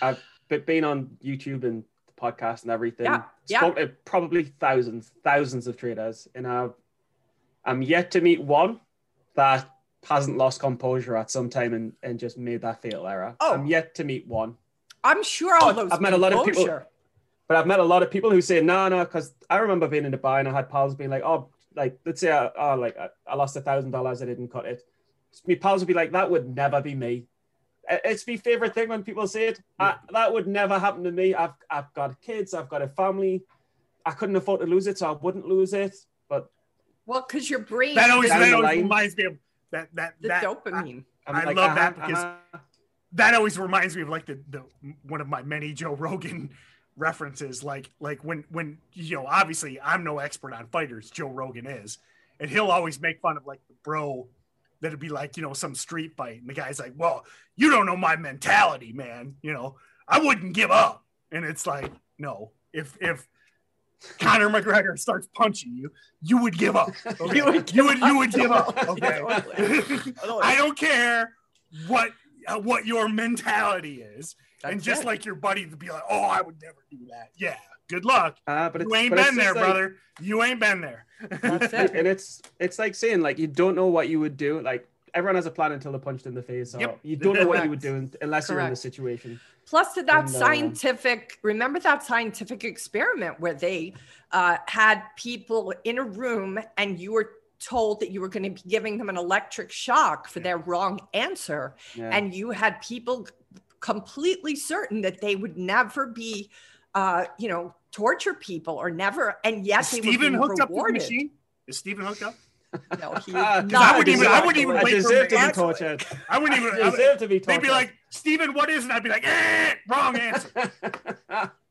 I've been on YouTube and the podcast and everything. Yeah, spoke yeah. to probably thousands, thousands of traders, and I've I'm yet to meet one that hasn't lost composure at some time and, and just made that fatal error. Oh, I'm yet to meet one. I'm sure all those I've met a lot of people, sure. But I've met a lot of people who say, no, no, because I remember being in Dubai and I had pals being like, oh, like, let's say I, oh, like, I, I lost a thousand dollars, I didn't cut it. My pals would be like, that would never be me. It's my favorite thing when people say it. I, that would never happen to me. I've, I've got kids, I've got a family. I couldn't afford to lose it, so I wouldn't lose it. But well, because your brain that always, that always reminds me of that that the that dopamine. I, I like, love uh-huh, that because uh-huh. that always reminds me of like the, the one of my many Joe Rogan references. Like like when when you know, obviously I'm no expert on fighters, Joe Rogan is, and he'll always make fun of like the bro that'd be like, you know, some street fight, and the guy's like, well, you don't know my mentality, man. You know, I wouldn't give up, and it's like, no, if if. Conor McGregor starts punching you, you would give up. Okay. you would, you would, you would give up. Okay. I don't care what uh, what your mentality is, That's and just it. like your buddy to be like, oh, I would never do that. Yeah, good luck. Uh, but you ain't but been there, like, brother. You ain't been there. That's it. And it's it's like saying like you don't know what you would do. Like everyone has a plan until they're punched in the face. Or yep. You don't know what you would do unless Correct. you're in the situation. Plus to that scientific, remember that scientific experiment where they uh, had people in a room and you were told that you were going to be giving them an electric shock for yeah. their wrong answer. Yeah. And you had people completely certain that they would never be, uh, you know, torture people or never. And yet Is they Steven would be hooked rewarded. Up to the machine? Is Steven hooked up? No, he uh, not. I wouldn't even. I wouldn't even I wait for him to be tortured. I wouldn't even. I deserve I would, to be tortured. They'd be like, "Steven, what is it?" I'd be like, eh, "Wrong answer."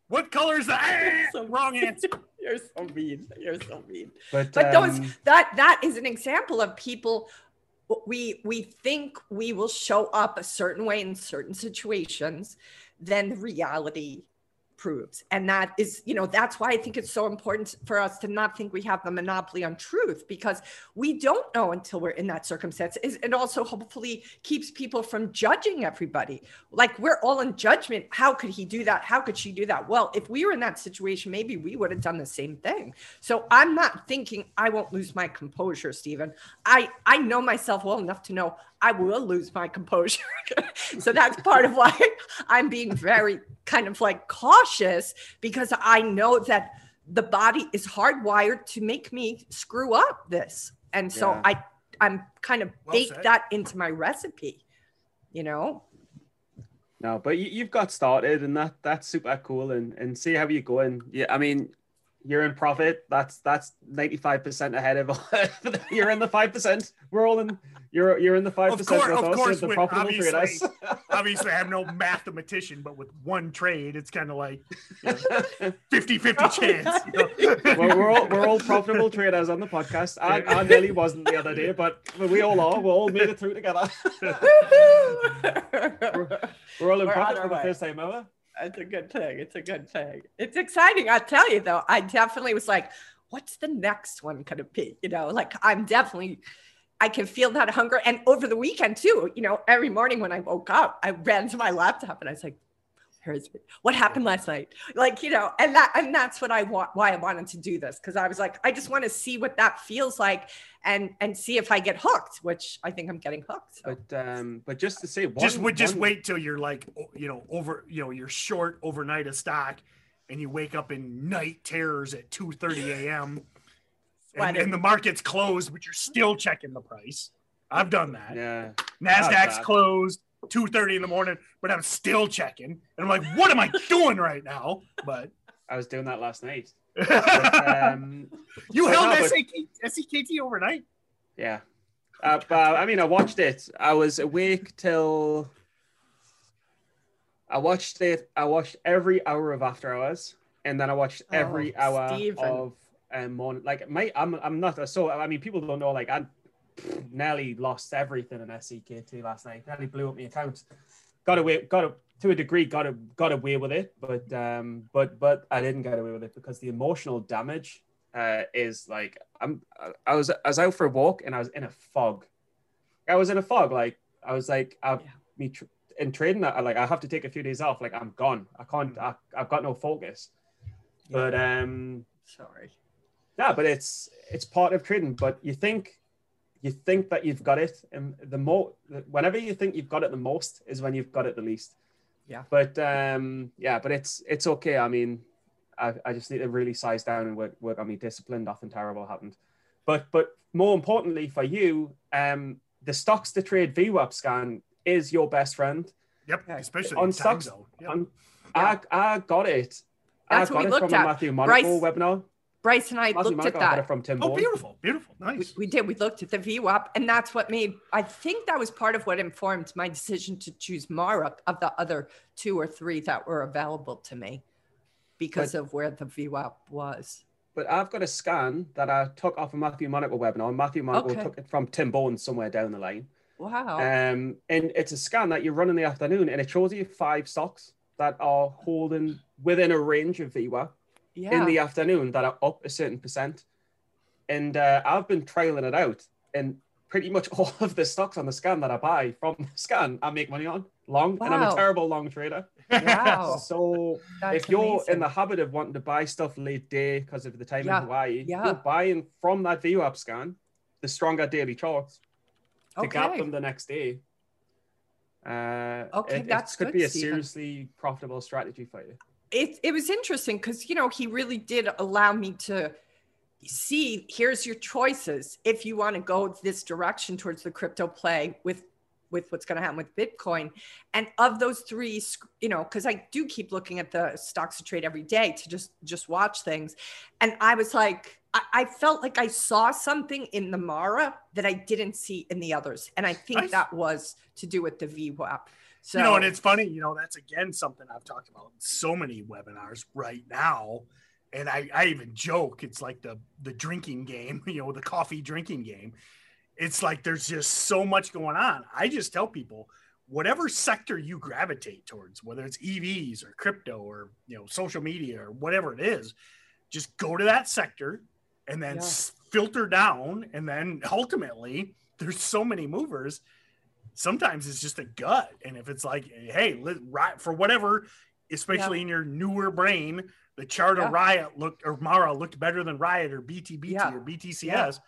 What color is that? Eh, so wrong answer. You're so mean. You're so mean. But, but um, those that that is an example of people. We we think we will show up a certain way in certain situations, then reality proves. And that is, you know, that's why I think it's so important for us to not think we have the monopoly on truth, because we don't know until we're in that circumstance. It also hopefully keeps people from judging everybody. Like we're all in judgment. How could he do that? How could she do that? Well, if we were in that situation, maybe we would have done the same thing. So I'm not thinking I won't lose my composure, Stephen. I, I know myself well enough to know I will lose my composure. So that's part of why I'm being very kind of like cautious, because I know that the body is hardwired to make me screw up this. And so yeah. I, I'm kind of well baked said. that into my recipe, you know? No, but you, you've got started and that that's super cool. And, and see how you go. And yeah, I mean, you're in profit. That's, that's ninety-five percent ahead of, you're in the five percent. We're all in, You're you're in the five percent of course, of course the with, obviously, obviously, I'm no mathematician, but with one trade, it's kind of like fifty-fifty oh, chance. You know? Well, we're all we're all profitable traders on the podcast. I, I nearly wasn't the other day, but we all are. We all made it through together. we're, we're all in we're profit for the way. first time ever. It's a good thing. It's a good thing. It's exciting. I tell you though, I definitely was like, what's the next one gonna be? You know, like I'm definitely. I can feel that hunger. And over the weekend too, you know, every morning when I woke up, I ran to my laptop and I was like, Here's what happened last night. Like, you know, and that, and that's what I want, why I wanted to do this. Cause I was like, I just want to see what that feels like and, and see if I get hooked, which I think I'm getting hooked. So. But, um, but just to say, one, just would just one... wait till you're like, you know, over, you know, you're short overnight a stock and you wake up in night terrors at two thirty a m and, and the market's closed, but you're still checking the price. I've done that. Yeah. NASDAQ's closed. two thirty in the morning, but I'm still checking. And I'm like, what am I doing right now? But I was doing that last night. But, um, you held no, S A K T overnight? Yeah. Uh, but I mean, I watched it. I was awake till... I watched it. I watched every hour of After Hours. And then I watched every oh, hour Steven. of um, morning. Like, my, I'm, I'm not... So, I mean, people don't know, like, I'm... Nelly lost everything in S C K T last night. Nelly blew up my account. Got away, got a, to a degree, got a, got away with it, but um, but but I didn't get away with it because the emotional damage uh, is like I'm. I was I was out for a walk and I was in a fog. I was in a fog. Like I was like, I, yeah. me tr- in trading. I, like I have to take a few days off. Like I'm gone. I can't. I, I've got no focus. Yeah. But um, sorry. Yeah, but it's it's part of trading. But you think. You think that you've got it, and the more, whenever you think you've got it the most, is when you've got it the least. Yeah. But um, yeah, but it's it's okay. I mean, I, I just need to really size down and work work on me discipline. Nothing terrible happened, but but more importantly for you, um, the Stocks to Trade V WAP scan is your best friend. Yep, yeah, especially on stocks. Yep. On, yeah. I I got it. That's I got what we it looked from at. A Matthew Monaco Bryce. webinar. Bryce and I Matthew looked Monaco at that. From Tim Bowen. Oh, beautiful, beautiful, nice. We, we did. We looked at the V WAP, and that's what made. I think that was part of what informed my decision to choose Mara of the other two or three that were available to me, because but, of where the V WAP was. But I've got a scan that I took off a Matthew Monaco webinar. Matthew Monaco okay. took it from Tim Bowen somewhere down the line. Wow. Um, and it's a scan that you run in the afternoon, and it shows you five stocks that are holding within a range of V WAP. Yeah. In the afternoon that are up a certain percent. And uh, I've been trialing it out, and pretty much all of the stocks on the scan that I buy from the scan, I make money on long, wow. and I'm a terrible long trader. Wow. So That's if you're amazing. in the habit of wanting to buy stuff late day because of the time yeah. in Hawaii, yeah. you're buying from that V WAP scan, the stronger daily charts to okay. gap them the next day. Uh, okay, it, that's it could good, be a Steven. seriously profitable strategy for you. It it was interesting because, you know, he really did allow me to see, here's your choices. If you want to go this direction towards the crypto play with, with what's going to happen with Bitcoin. And of those three, you know, because I do keep looking at the Stocks to Trade every day to just, just watch things. And I was like, I, I felt like I saw something in the Mara that I didn't see in the others. And I think nice. that was to do with the V WAP. So, you know, and it's funny, you know, that's again something I've talked about in so many webinars right now. And I, I even joke, it's like the the drinking game, you know, the coffee drinking game. It's like there's just so much going on. I just tell people, whatever sector you gravitate towards, whether it's E Vs or crypto or, you know, social media or whatever it is, just go to that sector and then yeah. filter down. And then ultimately, there's so many movers. Sometimes it's just a gut. And if it's like, hey, right, for whatever, especially yeah. in your newer brain, the chart yeah. of Riot looked or Mara looked better than Riot or B T B T yeah. or B T C S.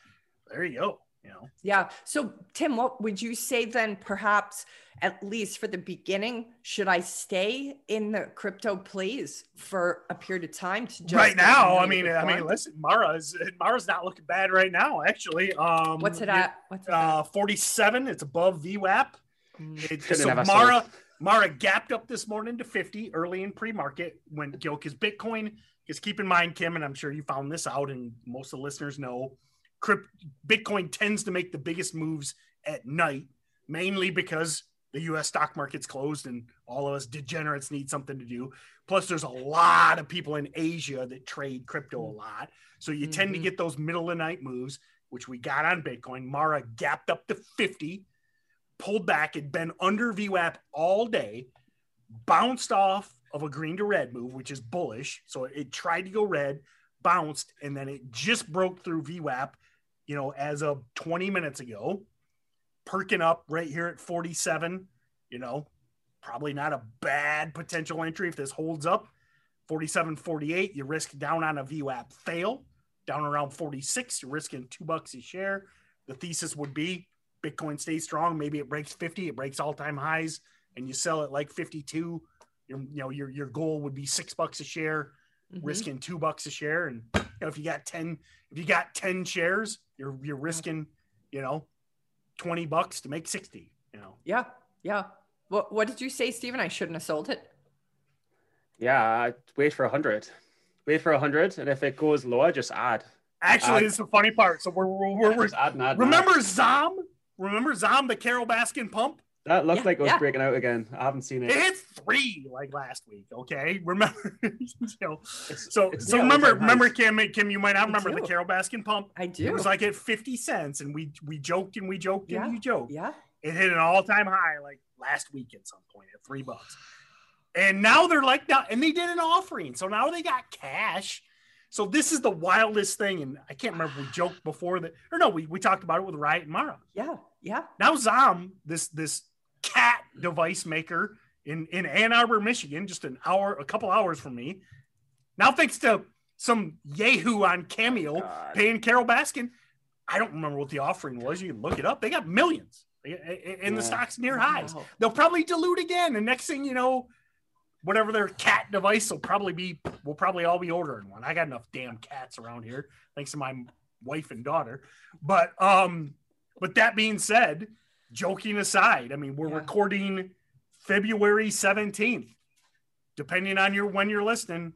Yeah. There you go. You know? Yeah. So Tim, what would you say then, perhaps at least for the beginning, should I stay in the crypto plays for a period of time? To just right now, I mean, I mean, listen, Mara's Mara's not looking bad right now, actually. Um, What's it at? What's it uh, at? forty-seven. It's above V WAP. Mm. It, so Mara, Mara gapped up this morning to fifty early in pre-market when, you know, because Bitcoin, because keep in mind, Kim, and I'm sure you found this out and most of the listeners know, Bitcoin tends to make the biggest moves at night, mainly because the U S stock market's closed and all of us degenerates need something to do. Plus, there's a lot of people in Asia that trade crypto a lot. So you mm-hmm. tend to get those middle of the night moves, which we got on Bitcoin. Mara gapped up to fifty, pulled back, had been under V WAP all day, bounced off of a green to red move, which is bullish. So it tried to go red, bounced, and then it just broke through V WAP, you know, as of twenty minutes ago, perking up right here at forty-seven, you know, probably not a bad potential entry if this holds up. forty-seven forty-eight, you risk down on a V WAP fail. Down around forty-six, you're risking two bucks a share. The thesis would be Bitcoin stays strong. Maybe it breaks fifty, it breaks all-time highs, and you sell at like fifty-two. Your, you know, your your goal would be six bucks a share, mm-hmm. risking two bucks a share. And you know, if you got ten, if you got ten shares, you're you're risking, you know, twenty bucks to make sixty. You know. Yeah, yeah. What what did you say, Steven? I shouldn't have sold it. Yeah, wait for a hundred. Wait for a hundred, and if it goes lower, just add. Actually, it's the funny part. So we're we're, we're, yeah, we're add add remember add. Zom? Remember Zom, the Carole Baskin pump? That looked yeah, like it was yeah. breaking out again. I haven't seen it. It hit three like last week. Okay, remember? you know, it's, so it's so remember, remember Kim, Kim, you might not remember the Carole Baskin pump. I do. It was like at fifty cents, and we we joked and we joked yeah. and you joked. Yeah. It hit an all time high like last week at some point at three bucks. And now they're like, now, and they did an offering. So now they got cash. So this is the wildest thing. And I can't remember, we joked before that, or no, we, we talked about it with Riot and Mara. Yeah, yeah. Now Zom, this this cat device maker in, in Ann Arbor, Michigan, just an hour, a couple hours from me. Now thanks to some Yahoo on Cameo oh, paying Carole Baskin. I don't remember what the offering was. You can look it up. They got millions. And yeah. the stock's near highs. Wow. They'll probably dilute again. And next thing you know, whatever their cat device will probably be, we'll probably all be ordering one. I got enough damn cats around here, thanks to my wife and daughter. But um, but that being said, joking aside, I mean, we're yeah. recording February seventeenth. Depending on your when you're listening,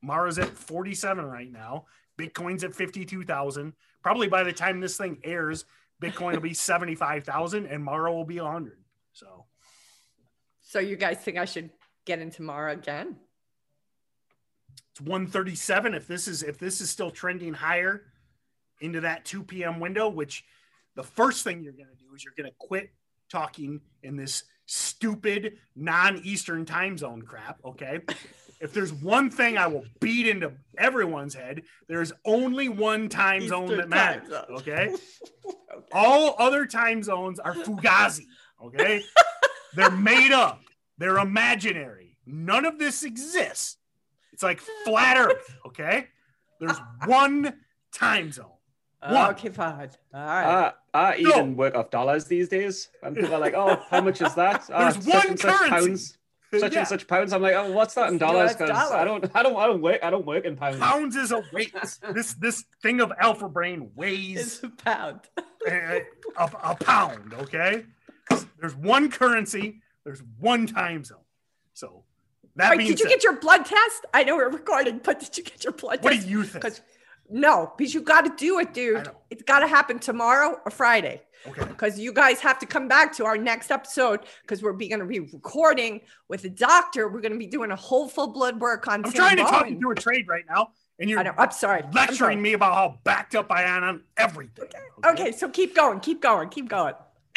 Mara's at forty-seven right now. Bitcoin's at fifty-two thousand. Probably by the time this thing airs, Bitcoin will be seventy-five thousand and Mara will be one hundred. So, So you guys think I should get in tomorrow again? It's one thirty-seven. If this is if this is still trending higher into that two p.m. window, which the first thing you're going to do is you're going to quit talking in this stupid non-Eastern time zone crap, okay? If there's one thing I will beat into everyone's head, there's only one time Eastern zone that matters, zone. Okay? Okay? All other time zones are fugazi, okay? They're made up. They're imaginary. None of this exists. It's like flat earth, okay? There's one time zone. One. Okay, fine. All right. Uh, I even so, work off dollars these days. And people are like, oh, how much is that? There's uh, one and currency. Such pounds, such yeah. and such pounds. I'm like, oh, what's that in dollars? Because dollar. I don't I don't I don't work I don't work in pounds. Pounds is a weight. this this thing of alpha brain weighs it's a pound. a, a, a pound, okay? There's one currency. There's one time zone. So that Wait, means did you that, get your blood test? I know we're recording, but did you get your blood what test? What do you think? No, because you got to do it, dude. It's got to happen tomorrow or Friday. Okay. Because you guys have to come back to our next episode because we're going to be recording with a doctor. We're going to be doing a whole full blood work on I'm Tim trying Bowen. To talk you through a trade right now. And you're I know, I'm sorry. lecturing I'm sorry. me about how backed up I am on everything. Okay. Okay. okay, so keep going. Keep going. Keep going.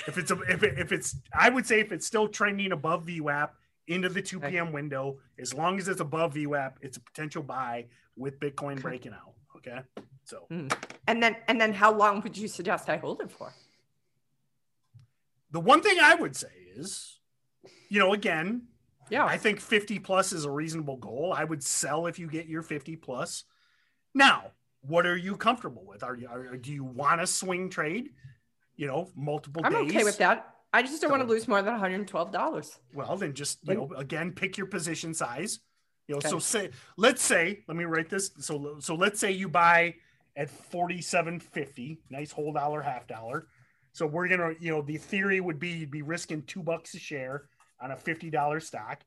If it's, a, if, it, if it's, I would say if it's still trending above V WAP into the two p.m. window, as long as it's above V WAP, it's a potential buy with Bitcoin breaking out. Okay. So, and then, and then how long would you suggest I hold it for? The one thing I would say is, you know, again, yeah, I think fifty plus is a reasonable goal. I would sell if you get your fifty plus. Now, what are you comfortable with? Are you, are, do you want to swing trade? You know, multiple I'm days. I'm okay with that. I just don't so, want to lose more than one hundred twelve dollars. Well, then just, you know, again, pick your position size. You know, okay. so say, let's say, let me write this. So, so let's say you buy at forty-seven fifty, nice whole dollar, half dollar. So we're going to, you know, the theory would be you'd be risking two bucks a share on a fifty dollar stock.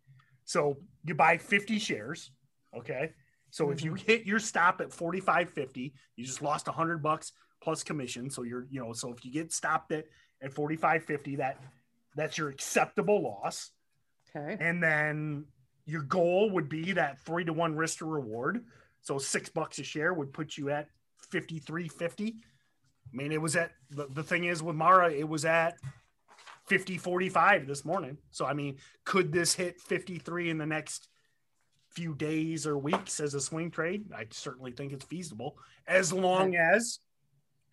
So you buy fifty shares. Okay. So mm-hmm. if you hit your stop at forty-five fifty, you just lost a hundred bucks. Plus commission. So you're, you know, so if you get stopped at, at forty-five fifty, that that's your acceptable loss. Okay. And then your goal would be that three to one risk to reward. So six bucks a share would put you at fifty-three fifty. I mean, it was at, the, the thing is with Mara, it was at fifty forty-five this morning. So, I mean, could this hit fifty-three in the next few days or weeks as a swing trade? I certainly think it's feasible as long as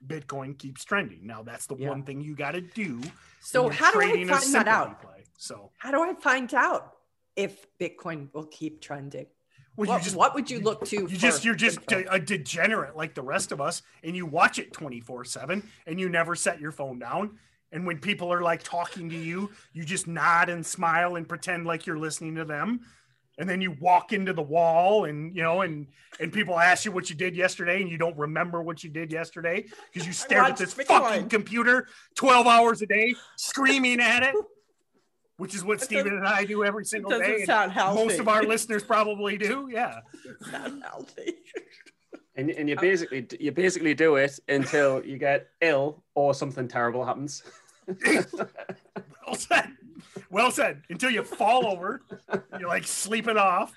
Bitcoin keeps trending. Now that's the yeah. one thing you got to do. So how do I find that out? Play. So how do I find out if Bitcoin will keep trending? Well, what, you just, what would you look to? You just, you're just Bitcoin? a degenerate like the rest of us, and you watch it twenty-four seven and you never set your phone down. And when people are like talking to you, you just nod and smile and pretend like you're listening to them. And then you walk into the wall and, you know, and, and people ask you what you did yesterday and you don't remember what you did yesterday because you stared at this Bitcoin. fucking computer twelve hours a day screaming at it, which is what Steven and I do every single day. And most of our listeners probably do. Yeah. It's not healthy. And, and you basically, you basically do it until you get ill or something terrible happens. Well said. Well said. Until you fall over, you're like, sleep it off,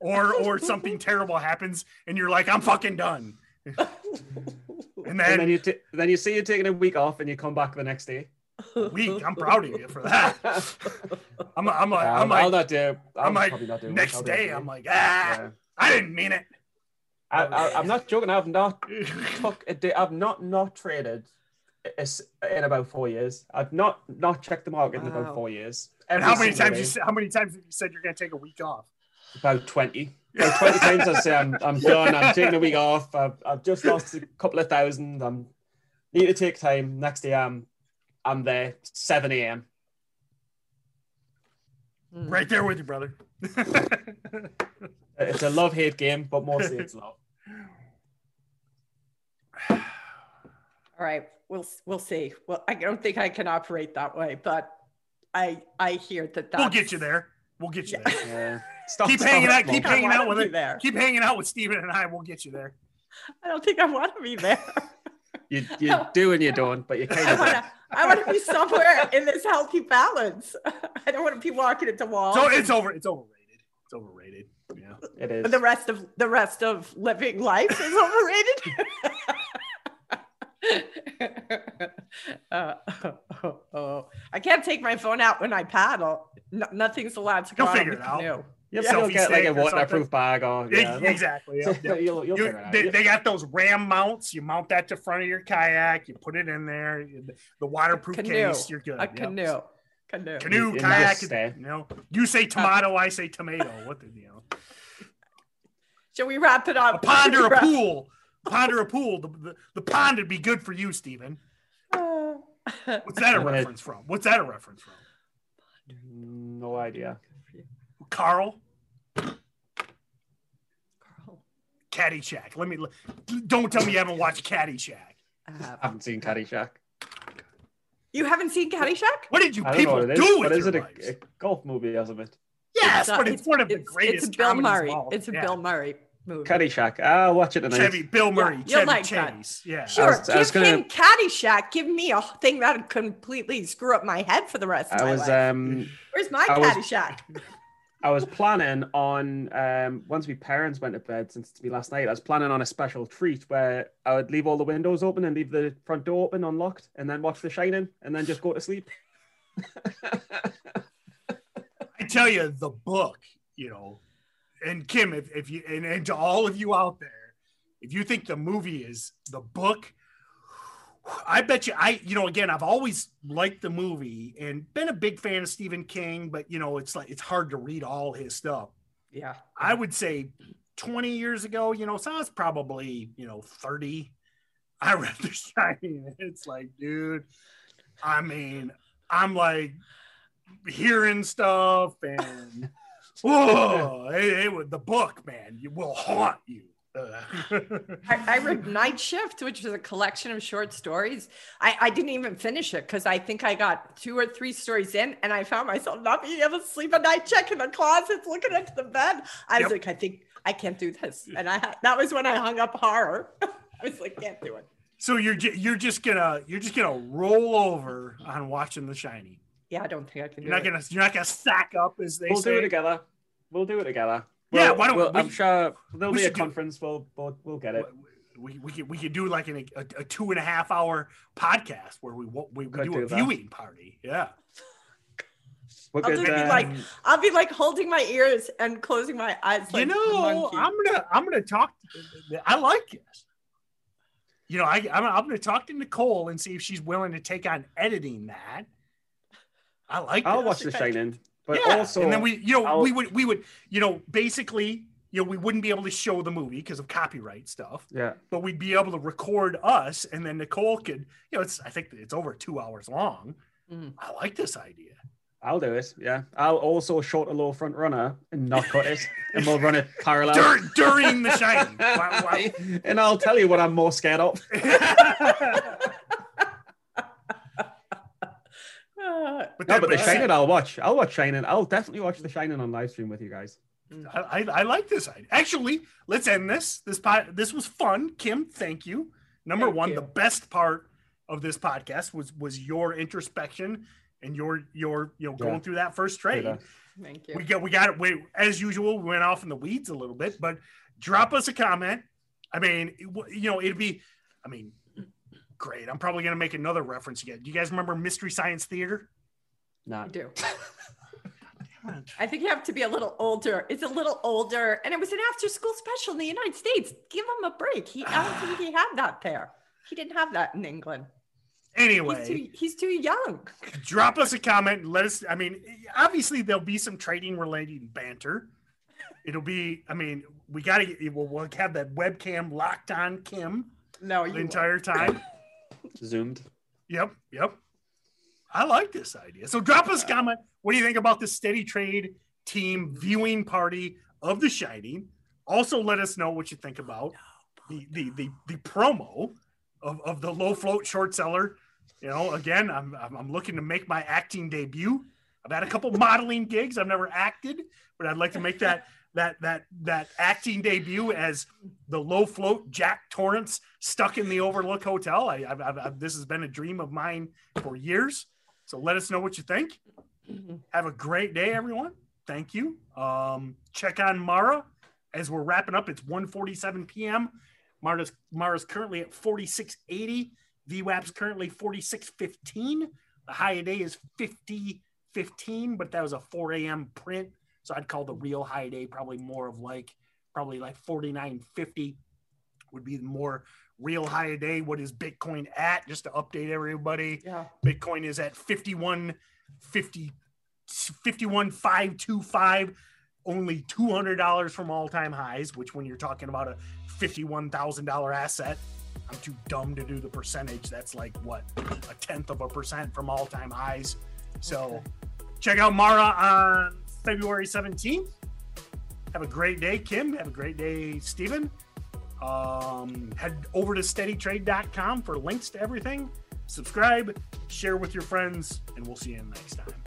or or something terrible happens, and you're like, I'm fucking done. And then, and then you t- then you see you're taking a week off, and you come back the next day. Week. I'm proud of you for that. I'm I'm like I'm like, not do, I'm like not do next day. I'm like, ah, yeah. I didn't mean it. I, I, I'm not joking. I've not took a day. I've not not traded in about four years. I've not not checked the market wow. in about four years. Every and how many times? You, how many times have you said you're going to take a week off? About twenty. About twenty times I say I'm I'm done. I'm taking a week off. I've I've just lost a couple of thousand. I'm need to take time. Next day I'm I'm there seven a.m. Right there with you, brother. It's a love hate game, but mostly it's love. All right. We'll we'll see. Well, I don't think I can operate that way, but I I hear that. That's... We'll get you there. We'll get you yeah. there. Yeah. Stop, keep stop hanging out. Keep hanging out with it. There. Keep hanging out with Steven and I. We'll get you there. I don't think I want to be there. you you do and you don't, but you kind of. I wanna, I want to be somewhere in this healthy balance. I don't want to be walking into walls. So it's over. It's overrated. It's overrated. Yeah, it is. The rest of the rest of living life is overrated. uh, oh, oh, oh. I can't take my phone out when I paddle. No, nothing's allowed to go out. You'll figure it out. Canoe. You'll yeah. get like a waterproof bag or yeah. exactly. Yeah. Yeah. You'll, you'll you, they, they got those ram mounts. You mount that to front of your kayak. You put it in there. The waterproof canoe. Case. You're good. A yep. canoe, canoe, canoe, in, kayak. In you know, you say tomato, I say tomato. What the deal? Shall we wrap it up? A pond or a pool. Ponder a pool. The, the, the pond would be good for you, Steven. Uh, What's that a reference from? What's that a reference from? No idea. Carl? Carl. Caddyshack. Let me, don't tell me you haven't watched Caddyshack. I haven't, I haven't seen Caddyshack. You haven't seen Caddyshack? What did you people do with your lives? But is it a, a golf movie or something? Yes, it's, but it's, it's one of the it's, greatest it's Bill Murray. Involved. It's a yeah. Bill Murray. Movie. Caddyshack. I'll watch it tonight. Chevy, Bill Murray, yeah, Chevy like Chase. That. Yeah, sure. I was, I was give gonna... him Caddyshack. Give me a thing that would completely screw up my head for the rest of I my was, life. Um, Where's my I Caddyshack? Was, I was planning on um, once my parents went to bed since it's me last night. I was planning on a special treat where I would leave all the windows open and leave the front door open, unlocked, and then watch The Shining, and then just go to sleep. I tell you, the book, you know. And Kim, if, if you and, and to all of you out there, if you think the movie is the book, I bet you I, you know, again, I've always liked the movie and been a big fan of Stephen King, but you know, it's like it's hard to read all his stuff. Yeah. I would say twenty years ago, you know, so I was probably, you know, thirty. I read The Shining. It's like, dude, I mean, I'm like hearing stuff and whoa, it, it, the book, man, you will haunt you. I, I read Night Shift, which is a collection of short stories. I, I didn't even finish it because I think I got two or three stories in and I found myself not being able to sleep at night, checking the closets, looking into the bed. I was yep. like, I think I can't do this. And I that was when I hung up horror. I was like, can't do it. So you're you're just gonna you're just gonna roll over on watching The Shining. Yeah, I don't think I can. You're do not it. gonna. You're not gonna stack up as they. We'll say. do it together. We'll do it together. We'll, yeah, why don't we'll, we? I'm sure there'll be a conference. Do, we'll, we'll we'll get it. We we could we could do like an, a a two and a half hour podcast where we we, we do, do a that. viewing party. Yeah. I'll just be like I'll be like holding my ears and closing my eyes. Like you know, monkey. I'm gonna I'm gonna talk. To, I like this. you know, I, I'm, I'm going to talk to Nicole and see if she's willing to take on editing that. I like. I'll that. watch The Shining, but yeah. also, and then we, you know, I'll, we would, we would, you know, basically, you know, we wouldn't be able to show the movie because of copyright stuff. Yeah. But we'd be able to record us, and then Nicole could, you know, it's, I think it's over two hours long. Mm. I like this idea. I'll do it. Yeah. I'll also short a low front runner and not cut it, and we'll run it parallel Dur- during The Shining. Wow, wow. And I'll tell you what I'm more scared of. But, no, but The Shining, I'll watch. I'll watch Shining. I'll definitely watch The Shining on live stream with you guys. I, I, I like this idea. Actually, let's end this. This pod, this was fun. Kim, thank you. Number thank one, you. The best part of this podcast was was your introspection and your your you know going yeah. through that first trade. Yeah. Thank you. We got we got it. We, as usual, we went off in the weeds a little bit, but drop us a comment. I mean, it, you know, it'd be. I mean. Great. I'm probably going to make another reference again. Do you guys remember Mystery Science Theater? No. I do. I think you have to be a little older. It's a little older. And it was an after school special in the United States. Give him a break. He, I don't think he had that there. He didn't have that in England. Anyway. He's too, he's too young. Drop us a comment. And let us, I mean, obviously there'll be some trading related banter. It'll be, I mean, we got to, we'll, we'll have that webcam locked on Kim. No, you the entire won't. time. Zoomed. Yep. Yep. I like this idea. So drop us a comment. What do you think about the Steady Trade team viewing party of The Shining? Also, let us know what you think about no, the, the, the, the promo of, of the low float short seller. You know, again, I'm, I'm, I'm looking to make my acting debut. I've had a couple modeling gigs. I've never acted, but I'd like to make that, that, that, that acting debut as the low float Jack Torrance stuck in the Overlook Hotel. I, I've, I've, this has been a dream of mine for years. So let us know what you think. Have a great day, everyone. Thank you. Um, check on Mara as we're wrapping up. It's one forty-seven p.m. Mara's, Mara's currently at forty-six eighty. V WAP's currently forty-six fifteen. The high of day is fifty fifteen, but that was a four a.m. print. So I'd call the real high day probably more of like, probably like forty-nine fifty would be the more real high a day. What is Bitcoin at? Just to update everybody. Yeah. Bitcoin is at fifty-one fifty, fifty-one five twenty-five, only two hundred dollars from all time highs, which when you're talking about a fifty-one thousand dollars asset, I'm too dumb to do the percentage. That's like what? A tenth of a percent from all time highs. So okay. Check out Mara on February seventeenth. Have a great day, Kim. Have a great day, Steven. Um, head over to steady trade dot com for links to everything. Subscribe, share with your friends, and we'll see you next time.